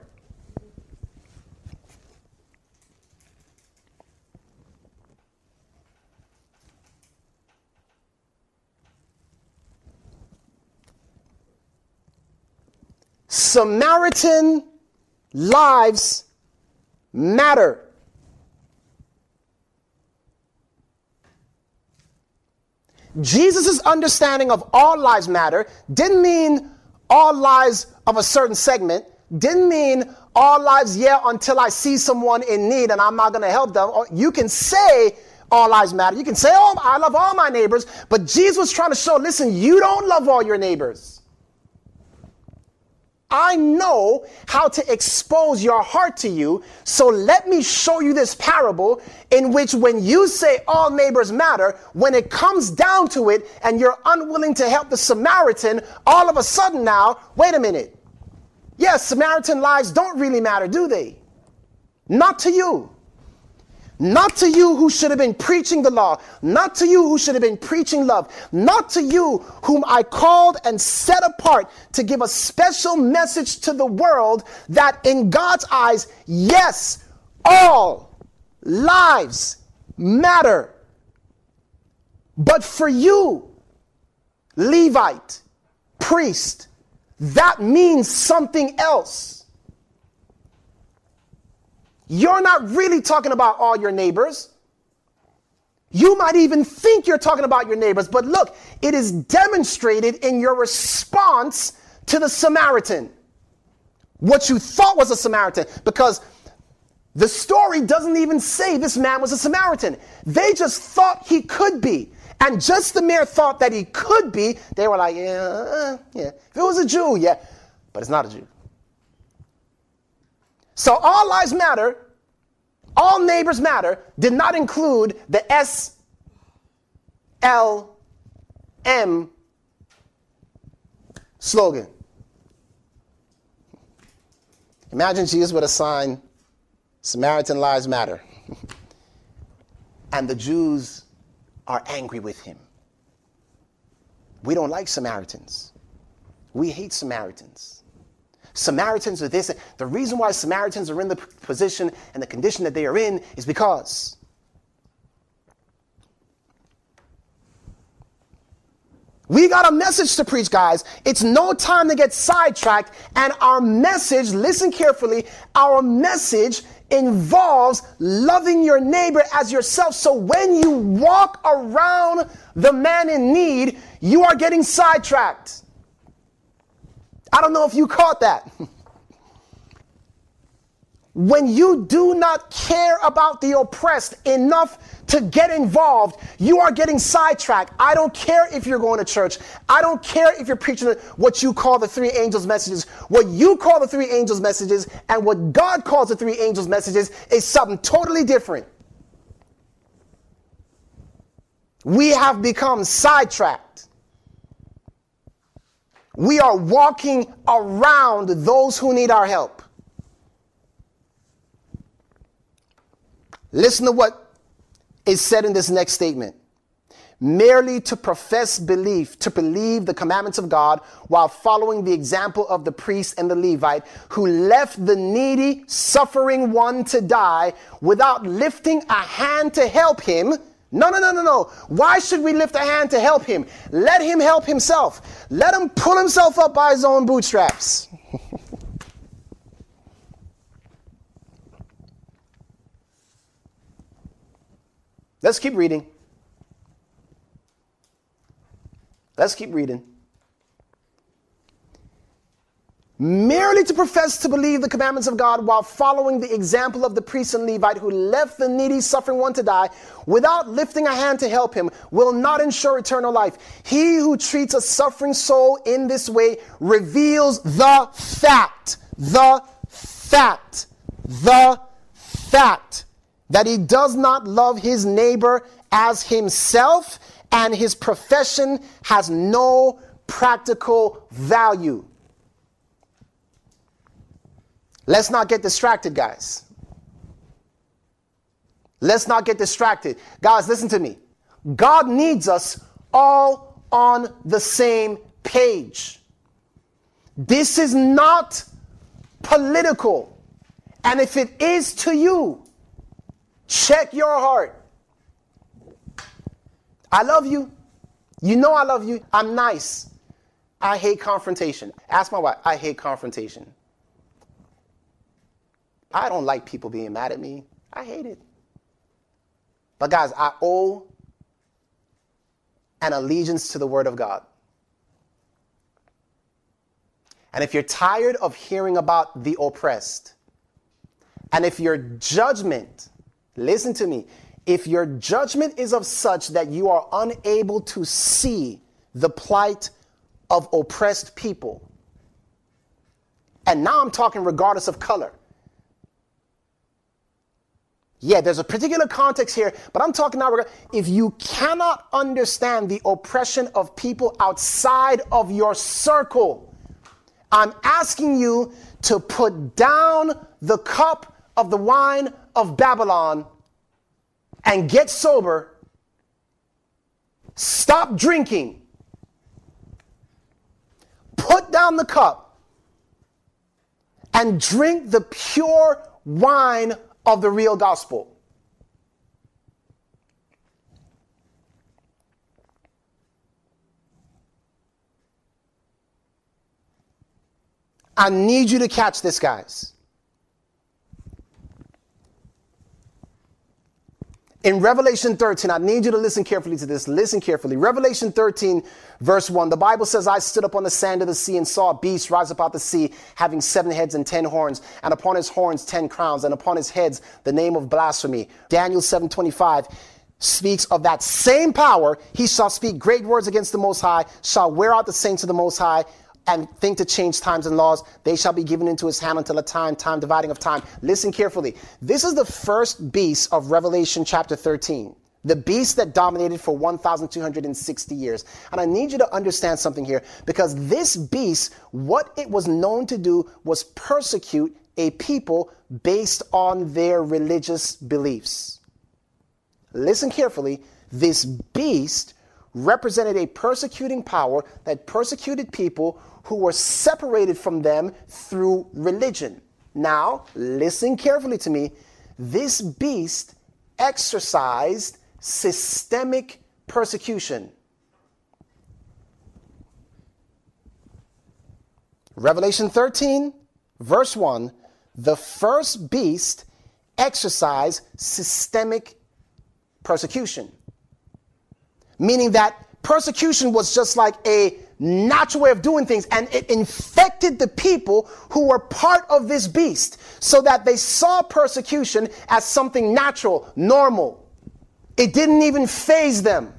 Samaritan lives matter. Jesus' understanding of all lives matter didn't mean all lives of a certain segment, didn't mean all lives, yeah, until I see someone in need and I'm not going to help them. Or you can say all lives matter. You can say, oh, I love all my neighbors. But Jesus was trying to show, listen, you don't love all your neighbors. I know how to expose your heart to you, so let me show you this parable in which when you say all neighbors matter, when it comes down to it and you're unwilling to help the Samaritan, all of a sudden now, wait a minute. Yes, Samaritan lives don't really matter, do they? Not to you. Not to you who should have been preaching the law. Not to you who should have been preaching love. Not to you whom I called and set apart to give a special message to the world that in God's eyes, yes, all lives matter. But for you, Levite, priest, that means something else. You're not really talking about all your neighbors. You might even think you're talking about your neighbors, but look, it is demonstrated in your response to the Samaritan. What you thought was a Samaritan, because the story doesn't even say this man was a Samaritan. They just thought he could be. And just the mere thought that he could be, they were like, yeah, yeah. If it was a Jew, yeah, but it's not a Jew. So all lives matter, all neighbors matter, did not include the S L M slogan. Imagine Jesus with a sign, Samaritan lives matter. And the Jews are angry with him. We don't like Samaritans. We hate Samaritans. Samaritans are this. The reason why Samaritans are in the position and the condition that they are in is because we got a message to preach, guys. It's no time to get sidetracked. And our message, listen carefully, our message involves loving your neighbor as yourself. So when you walk around the man in need, you are getting sidetracked. I don't know if you caught that. When you do not care about the oppressed enough to get involved, you are getting sidetracked. I don't care if you're going to church. I don't care if you're preaching what you call the three angels' messages. What you call the three angels' messages and what God calls the three angels' messages is something totally different. We have become sidetracked. We are walking around those who need our help. Listen to what is said in this next statement. Merely to profess belief, to believe the commandments of God while following the example of the priest and the Levite who left the needy, suffering one to die without lifting a hand to help him. No, no, no, no, no. Why should we lift a hand to help him? Let him help himself. Let him pull himself up by his own bootstraps. Let's keep reading. Let's keep reading. Merely to profess to believe the commandments of God while following the example of the priest and Levite who left the needy, suffering one to die, without lifting a hand to help him, will not ensure eternal life. He who treats a suffering soul in this way reveals the fact, the fact, the fact that he does not love his neighbor as himself, and his profession has no practical value. Let's not get distracted, guys. Let's not get distracted. Guys, listen to me. God needs us all on the same page. This is not political. And if it is to you, check your heart. I love you. You know I love you. I'm nice. I hate confrontation. Ask my wife. I hate confrontation. I don't like people being mad at me. I hate it. But guys, I owe an allegiance to the Word of God. And if you're tired of hearing about the oppressed, and if your judgment, listen to me, if your judgment is of such that you are unable to see the plight of oppressed people, and now I'm talking regardless of color. Yeah, there's a particular context here, but I'm talking now. If you cannot understand the oppression of people outside of your circle, I'm asking you to put down the cup of the wine of Babylon and get sober. Stop drinking. Put down the cup and drink the pure wine of the real gospel. I need you to catch this, guys. In Revelation thirteen, I need you to listen carefully to this. Listen carefully. Revelation thirteen, verse one, the Bible says, I stood upon the sand of the sea and saw a beast rise up out of the sea, having seven heads and ten horns, and upon his horns ten crowns, and upon his heads the name of blasphemy. Daniel seven twenty-five speaks of that same power. He shall speak great words against the Most High, shall wear out the saints of the Most High, and think to change times and laws. They shall be given into his hand until a time, time dividing of time. Listen carefully. This is the first beast of Revelation chapter thirteen, the beast that dominated for one thousand two hundred sixty years. And I need you to understand something here, because this beast, what it was known to do was persecute a people based on their religious beliefs. Listen carefully. This beast represented a persecuting power that persecuted people who were separated from them through religion. Now, listen carefully to me. This beast exercised systemic persecution. Revelation thirteen, verse one, the first beast exercised systemic persecution. Meaning that persecution was just like a natural way of doing things, and it infected the people who were part of this beast, so that they saw persecution as something natural, normal. It didn't even faze them.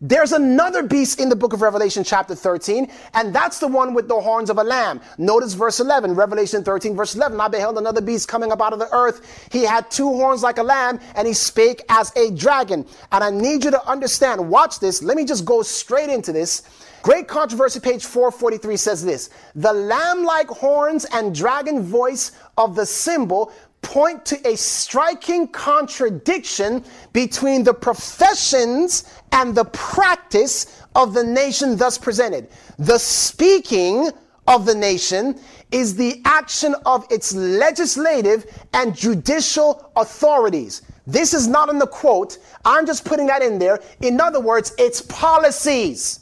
There's another beast in the book of Revelation chapter thirteen, and that's the one with the horns of a lamb. Notice verse eleven, Revelation thirteen verse eleven, I beheld another beast coming up out of the earth. He had two horns like a lamb, and he spake as a dragon. And I need you to understand, watch this, let me just go straight into this. Great Controversy, page four forty-three, says this: the lamb-like horns and dragon voice of the symbol point to a striking contradiction between the professions and the practice of the nation thus presented. The speaking of the nation is the action of its legislative and judicial authorities. This is not in the quote. I'm just putting that in there. In other words, its policies.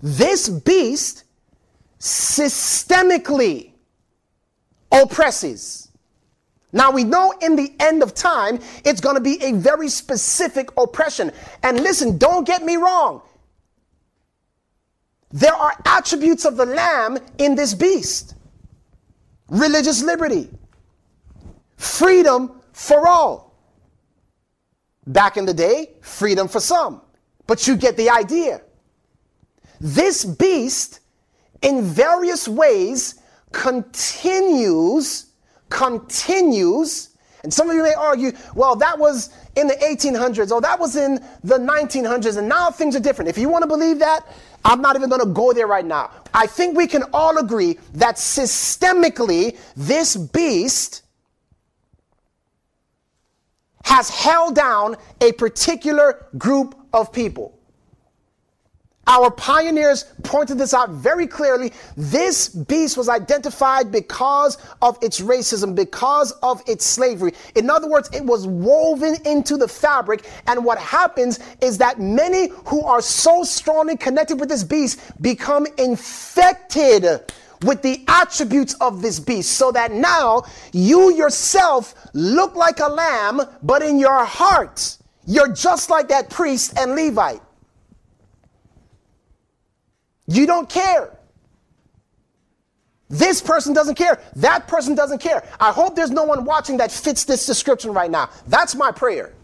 This beast systemically oppresses. Now we know in the end of time, it's going to be a very specific oppression. And listen, don't get me wrong. There are attributes of the Lamb in this beast. Religious liberty. Freedom for all. Back in the day, freedom for some. But you get the idea. This beast, in various ways, continues, continues, and some of you may argue, well, that was in the eighteen hundreds, or that was in the nineteen hundreds, and now things are different. If you want to believe that, I'm not even going to go there right now. I think we can all agree that systemically, this beast has held down a particular group of people. Our pioneers pointed this out very clearly. This beast was identified because of its racism, because of its slavery. In other words, it was woven into the fabric. And what happens is that many who are so strongly connected with this beast become infected with the attributes of this beast, so that now you yourself look like a lamb, but in your heart, you're just like that priest and Levite. You don't care. This person doesn't care. That person doesn't care. I hope there's no one watching that fits this description right now. That's my prayer.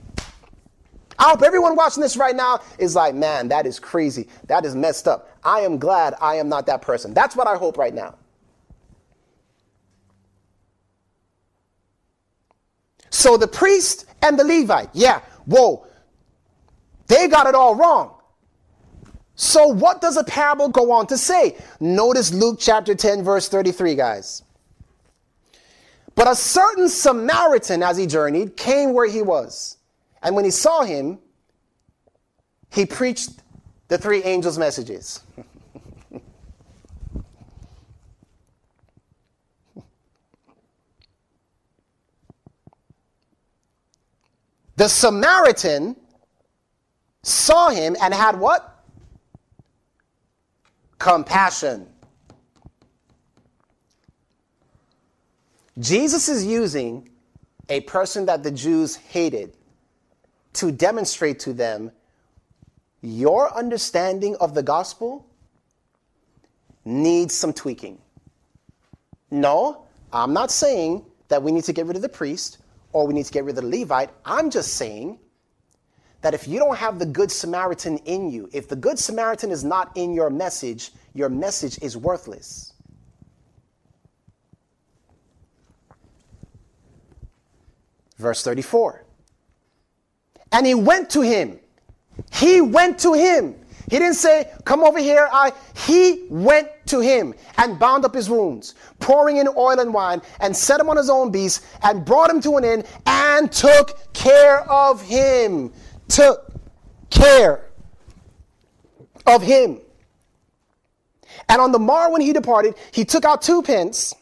I hope everyone watching this right now is like, man, that is crazy. That is messed up. I am glad I am not that person. That's what I hope right now. So the priest and the Levite, yeah, whoa, they got it all wrong. So what does the parable go on to say? Notice Luke chapter ten, verse thirty-three, guys. But a certain Samaritan, as he journeyed, came where he was. And when he saw him, he preached the three angels' messages. The Samaritan saw him and had what? Compassion. Jesus is using a person that the Jews hated to demonstrate to them, your understanding of the gospel needs some tweaking. No, I'm not saying that we need to get rid of the priest or we need to get rid of the Levite. I'm just saying that if you don't have the Good Samaritan in you, if the Good Samaritan is not in your message, your message is worthless. Verse thirty-four. And he went to him. He went to him. He didn't say, come over here. I. He went to him and bound up his wounds, pouring in oil and wine, and set him on his own beast, and brought him to an inn, and took care of him. Took care of him. And on the morrow when he departed, he took out two pence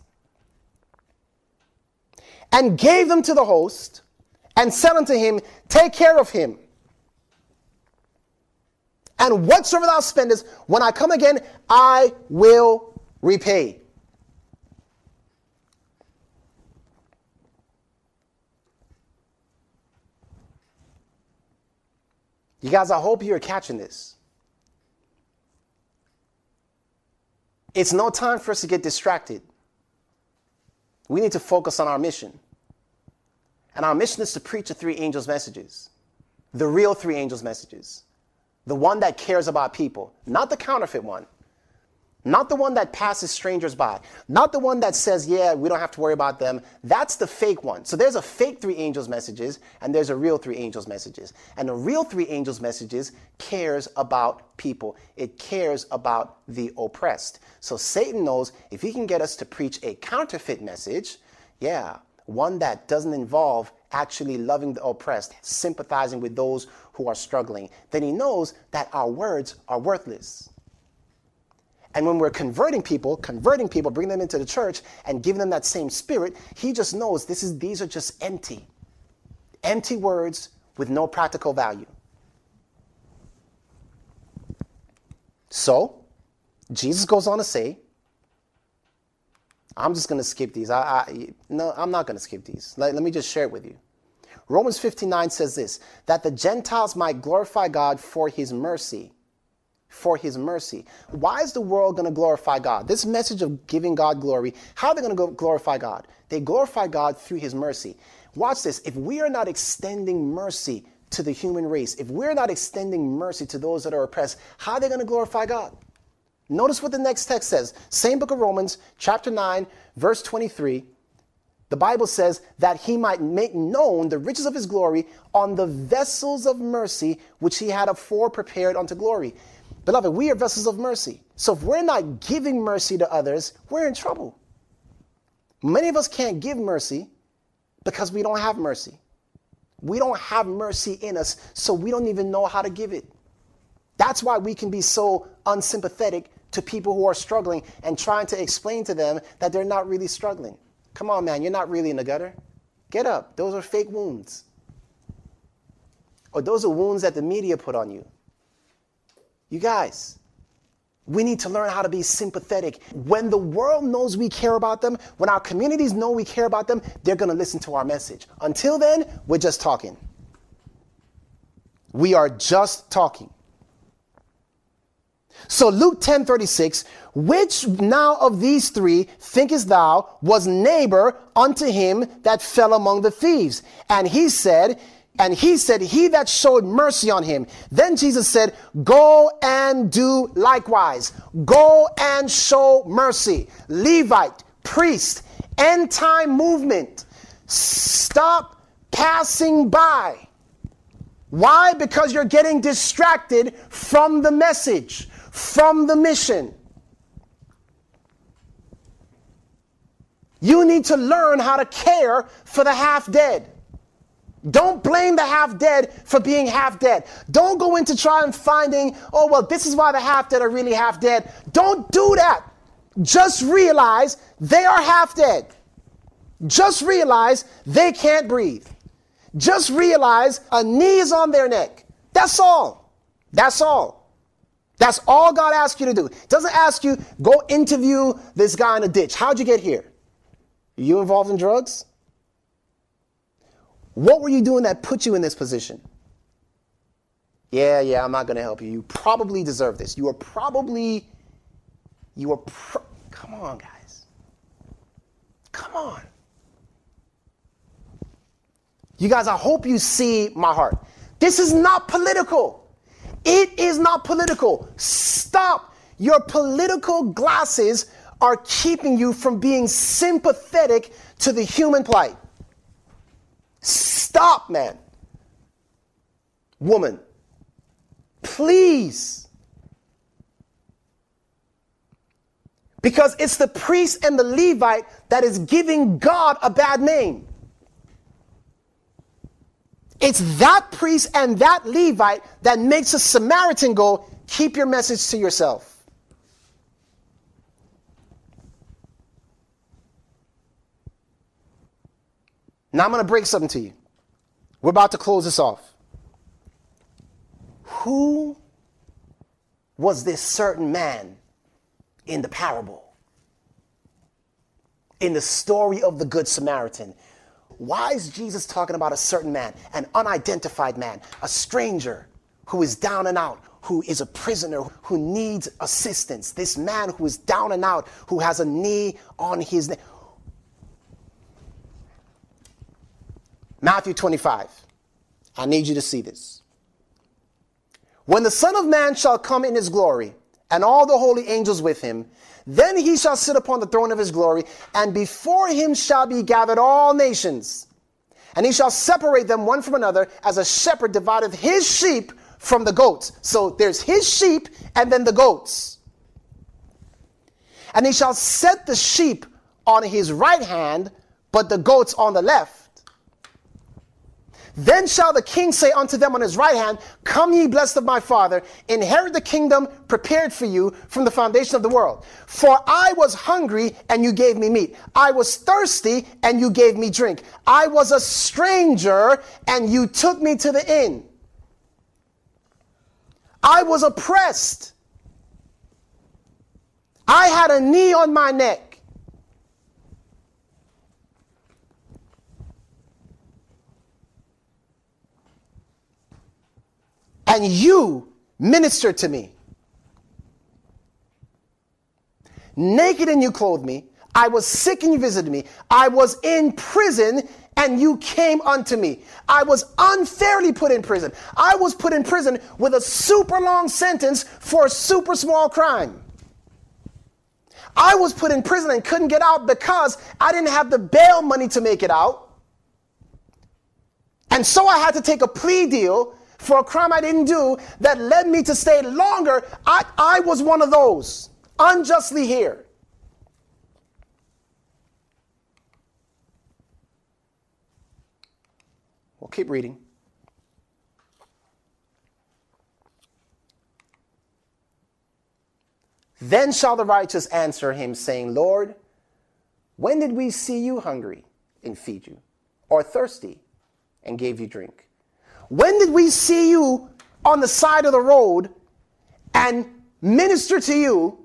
and gave them to the host and said unto him, take care of him. And whatsoever thou spendest, when I come again, I will repay. You guys, I hope you're catching this. It's no time for us to get distracted. We need to focus on our mission. And our mission is to preach the three angels' messages, the real three angels' messages, the one that cares about people, not the counterfeit one, not the one that passes strangers by, not the one that says, yeah, we don't have to worry about them. That's the fake one. So there's a fake three angels' messages, and there's a real three angels' messages. And the real three angels' messages cares about people. It cares about the oppressed. So Satan knows if he can get us to preach a counterfeit message, yeah, one that doesn't involve actually loving the oppressed, sympathizing with those who are struggling, then he knows that our words are worthless. And when we're converting people, converting people, bringing them into the church and giving them that same spirit, he just knows this is these are just empty, empty words with no practical value. So Jesus goes on to say, I'm just going to skip these. I, I, no, I'm not going to skip these. Let, let me just share it with you. Romans fifteen nine says this, that the Gentiles might glorify God for his mercy. For his mercy. Why is the world going to glorify God? This message of giving God glory, how are they going to glorify God? They glorify God through his mercy. Watch this. If we are not extending mercy to the human race, if we're not extending mercy to those that are oppressed, how are they going to glorify God? Notice what the next text says. Same book of Romans, chapter nine, verse twenty-three. The Bible says that he might make known the riches of his glory on the vessels of mercy, which he had afore prepared unto glory. Beloved, we are vessels of mercy. So if we're not giving mercy to others, we're in trouble. Many of us can't give mercy because we don't have mercy. We don't have mercy in us, so we don't even know how to give it. That's why we can be so unsympathetic to people who are struggling and trying to explain to them that they're not really struggling. Come on, man, you're not really in the gutter. Get up. Those are fake wounds. Or those are wounds that the media put on you. You guys, we need to learn how to be sympathetic. When the world knows we care about them, when our communities know we care about them, they're going to listen to our message. Until then, we're just talking. We are just talking. So Luke ten thirty-six, which now of these three thinkest thou was neighbor unto him that fell among the thieves? And he said, and he said, he that showed mercy on him. Then Jesus said, go and do likewise. Go and show mercy. Levite, priest, end time movement. Stop passing by. Why? Because you're getting distracted from the message, from the mission. You need to learn how to care for the half-dead. Don't blame the half-dead for being half-dead. Don't go into trying finding, oh, well, this is why the half-dead are really half-dead. Don't do that. Just realize they are half-dead. Just realize they can't breathe. Just realize a knee is on their neck. That's all. That's all. That's all God asks you to do. Doesn't ask you, go interview this guy in a ditch. How'd you get here? Are you involved in drugs? What were you doing that put you in this position? Yeah, yeah, I'm not going to help you. You probably deserve this. You are probably, you are, pro- come on, guys. Come on. You guys, I hope you see my heart. This is not political. It is not political. Stop. Your political glasses are keeping you from being sympathetic to the human plight. Stop, man. Woman, please. Because it's the priest and the Levite that is giving God a bad name. It's that priest and that Levite that makes a Samaritan go, keep your message to yourself. Now I'm going to break something to you. We're about to close this off. Who was this certain man in the parable? In the story of the Good Samaritan? Why is Jesus talking about a certain man, an unidentified man, a stranger? who is down and out, who is a prisoner, who needs assistance. This man who is down and out, who has a knee on his neck. Matthew twenty-five. I need you to see this. When the Son of Man shall come in his glory, and all the holy angels with him, then he shall sit upon the throne of his glory, and before him shall be gathered all nations. And he shall separate them one from another, as a shepherd divideth his sheep from the goats. So there's his sheep and then the goats. And he shall set the sheep on his right hand, but the goats on the left. Then shall the king say unto them on his right hand, Come ye blessed of my Father, inherit the kingdom prepared for you from the foundation of the world. For I was hungry, and you gave me meat. I was thirsty, and you gave me drink. I was a stranger, and you took me to the inn. I was oppressed. I had a knee on my neck. And you ministered to me. Naked and you clothed me. I was sick and you visited me. I was in prison and you came unto me. I was unfairly put in prison. I was put in prison with a super long sentence for a super small crime. I was put in prison and couldn't get out because I didn't have the bail money to make it out. And so I had to take a plea deal for a crime I didn't do that led me to stay longer. I, I was one of those unjustly here. We'll keep reading. Then shall the righteous answer him, saying, Lord, when did we see you hungry and feed you, or thirsty and gave you drink? When did we see you on the side of the road and minister to you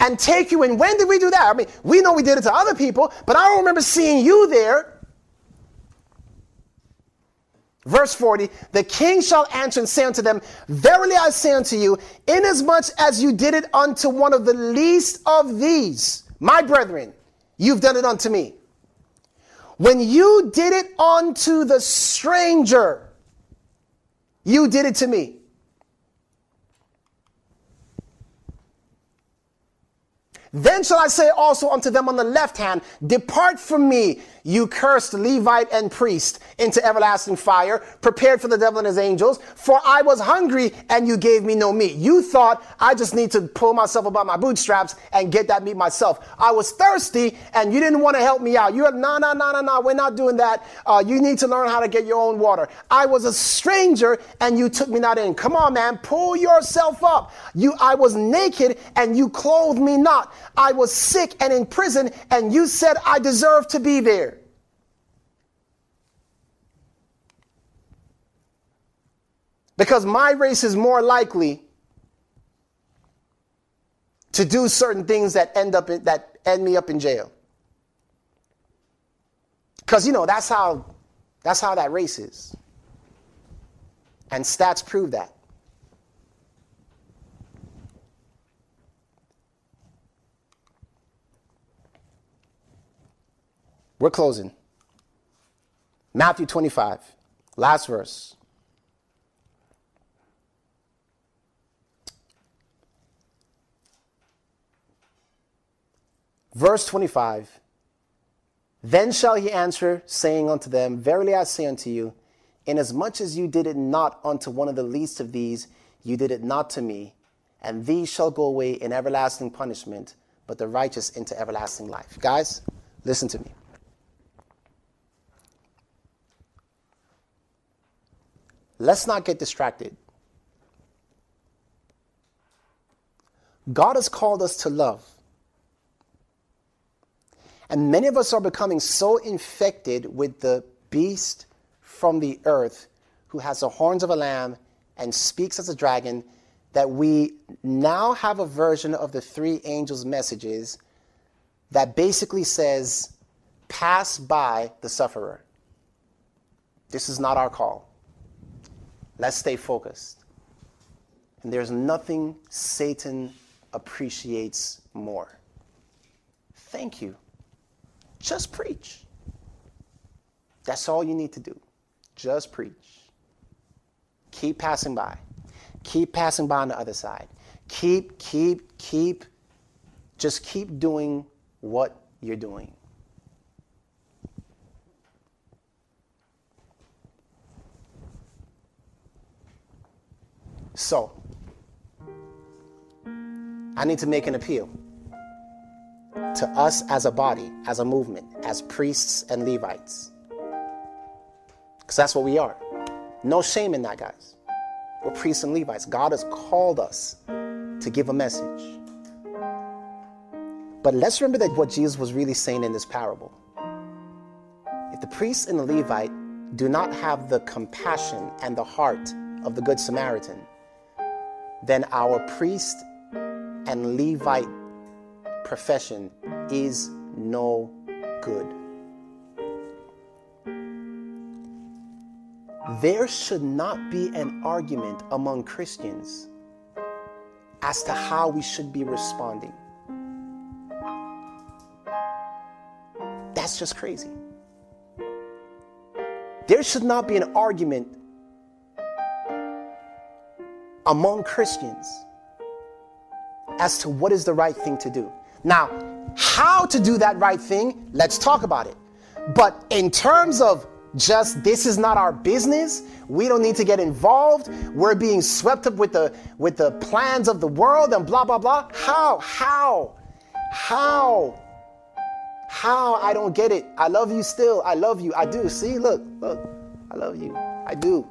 and take you in? When did we do that? I mean, we know we did it to other people, but I don't remember seeing you there. Verse forty, the king shall answer and say unto them, Verily I say unto you, inasmuch as you did it unto one of the least of these, my brethren, you've done it unto me. When you did it unto the stranger, you did it to me. Then shall I say also unto them on the left hand, Depart from me, you cursed Levite and priest, into everlasting fire, prepared for the devil and his angels. For I was hungry, and you gave me no meat. You thought I just need to pull myself up by my bootstraps and get that meat myself. I was thirsty, and you didn't want to help me out. You had, no, no, no, no, no, we're not doing that. Uh, you need to learn how to get your own water. I was a stranger, and you took me not in. Come on, man, pull yourself up. You, I was naked, and you clothed me not. I was sick and in prison, and you said I deserve to be there. Because my race is more likely to do certain things that end up in, that end me up in jail. Because you know that's how that's how that race is, and stats prove that. We're closing. Matthew twenty-five, last verse. Verse twenty-five. Then shall he answer, saying unto them, Verily I say unto you, inasmuch as you did it not unto one of the least of these, you did it not to me. And these shall go away in everlasting punishment, but the righteous into everlasting life. Guys, listen to me. Let's not get distracted. God has called us to love. And many of us are becoming so infected with the beast from the earth who has the horns of a lamb and speaks as a dragon that we now have a version of the three angels' messages that basically says, pass by the sufferer. This is not our call. Let's stay focused. And there's nothing Satan appreciates more. Thank you. Just preach. That's all you need to do. Just preach. Keep passing by. Keep passing by on the other side. Keep, keep, keep. Just keep doing what you're doing. So, I need to make an appeal to us as a body, as a movement, as priests and Levites. Because that's what we are. No shame in that, guys. We're priests and Levites. God has called us to give a message. But let's remember that what Jesus was really saying in this parable. If the priest and the Levite do not have the compassion and the heart of the Good Samaritan, then our priest and Levite profession is no good. There should not be an argument among Christians as to how we should be responding. That's just crazy. There should not be an argument among Christians as to what is the right thing to do. Now, how to do that right thing, let's talk about it. But in terms of just, this is not our business, we don't need to get involved, we're being swept up with the with the plans of the world and blah, blah, blah. How? How? How? How? I don't get it. I love you still. I love you. I do. See, look, look. I love you. I do.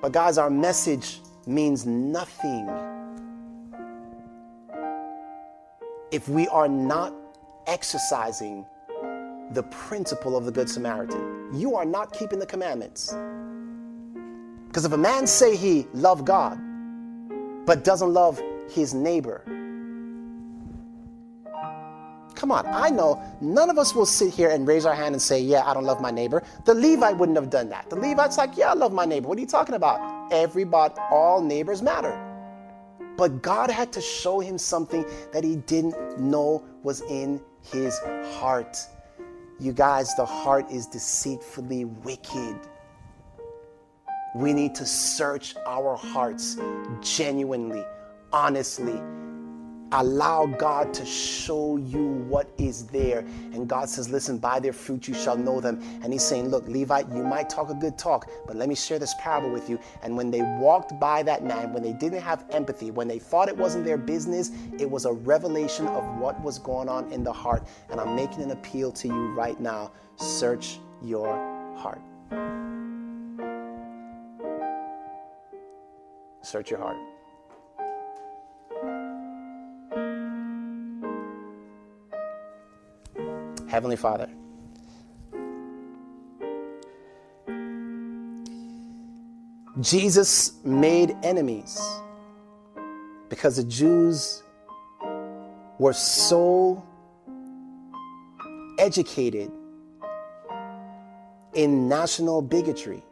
But guys, our message means nothing if we are not exercising the principle of the Good Samaritan. You are not keeping the commandments. Because if a man say he love God, but doesn't love his neighbor, come on, I know none of us will sit here and raise our hand and say, yeah, I don't love my neighbor. The Levite wouldn't have done that. The Levite's like, yeah, I love my neighbor. What are you talking about? Everybody, all neighbors matter. But God had to show him something that he didn't know was in his heart. You guys, the heart is deceitfully wicked. We need to search our hearts genuinely, honestly. Allow God to show you what is there. And God says, listen, by their fruit you shall know them. And he's saying, look, Levite, you might talk a good talk, but let me share this parable with you. And when they walked by that man, when they didn't have empathy, when they thought it wasn't their business, it was a revelation of what was going on in the heart. And I'm making an appeal to you right now. Search your heart. Search your heart. Heavenly Father, Jesus made enemies because the Jews were so educated in national bigotry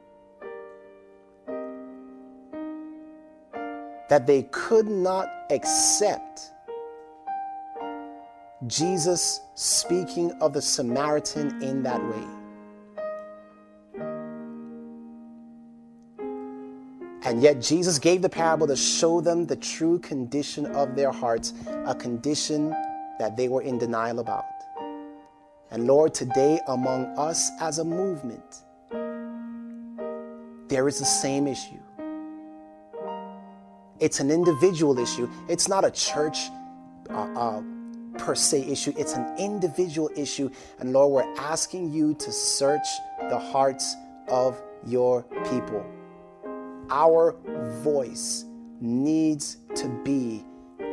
that they could not accept Jesus speaking of the Samaritan in that way. And yet Jesus gave the parable to show them the true condition of their hearts, a condition that they were in denial about. And Lord, today among us as a movement, there is the same issue. It's an individual issue. It's not a church uh, uh, per se issue. It's an individual issue. And Lord, we're asking you to search the hearts of your people. Our voice needs to be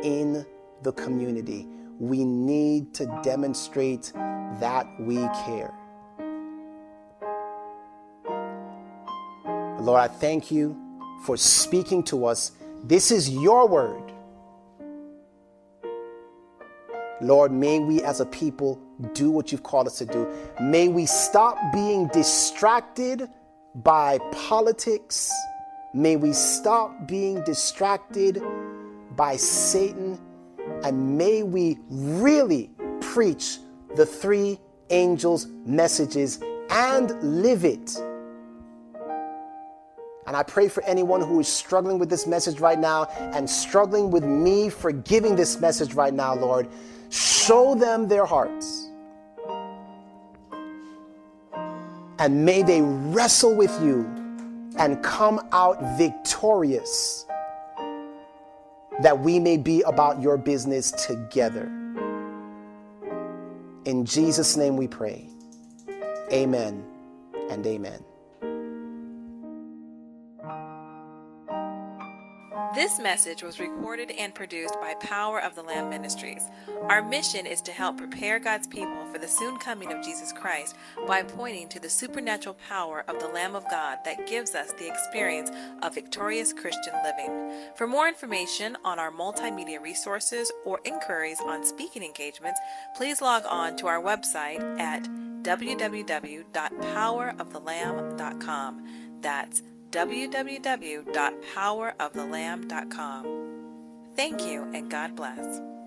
in the community. We need to demonstrate that we care. Lord, I thank you for speaking to us. This is your word. Lord, may we as a people do what you've called us to do. May we stop being distracted by politics, May we stop being distracted by Satan, and may we really preach the three angels' messages and live it. And I pray for anyone who is struggling with this message right now and struggling with me for giving this message right now, Lord. Show them their hearts. And may they wrestle with you and come out victorious, that we may be about your business together. In Jesus' name we pray. Amen and amen. This message was recorded and produced by Power of the Lamb Ministries. Our mission is to help prepare God's people for the soon coming of Jesus Christ by pointing to the supernatural power of the Lamb of God that gives us the experience of victorious Christian living. For more information on our multimedia resources or inquiries on speaking engagements, please log on to our website at w w w dot power of the lamb dot com. That's w w w dot power of the lamb dot com. Thank you and God bless.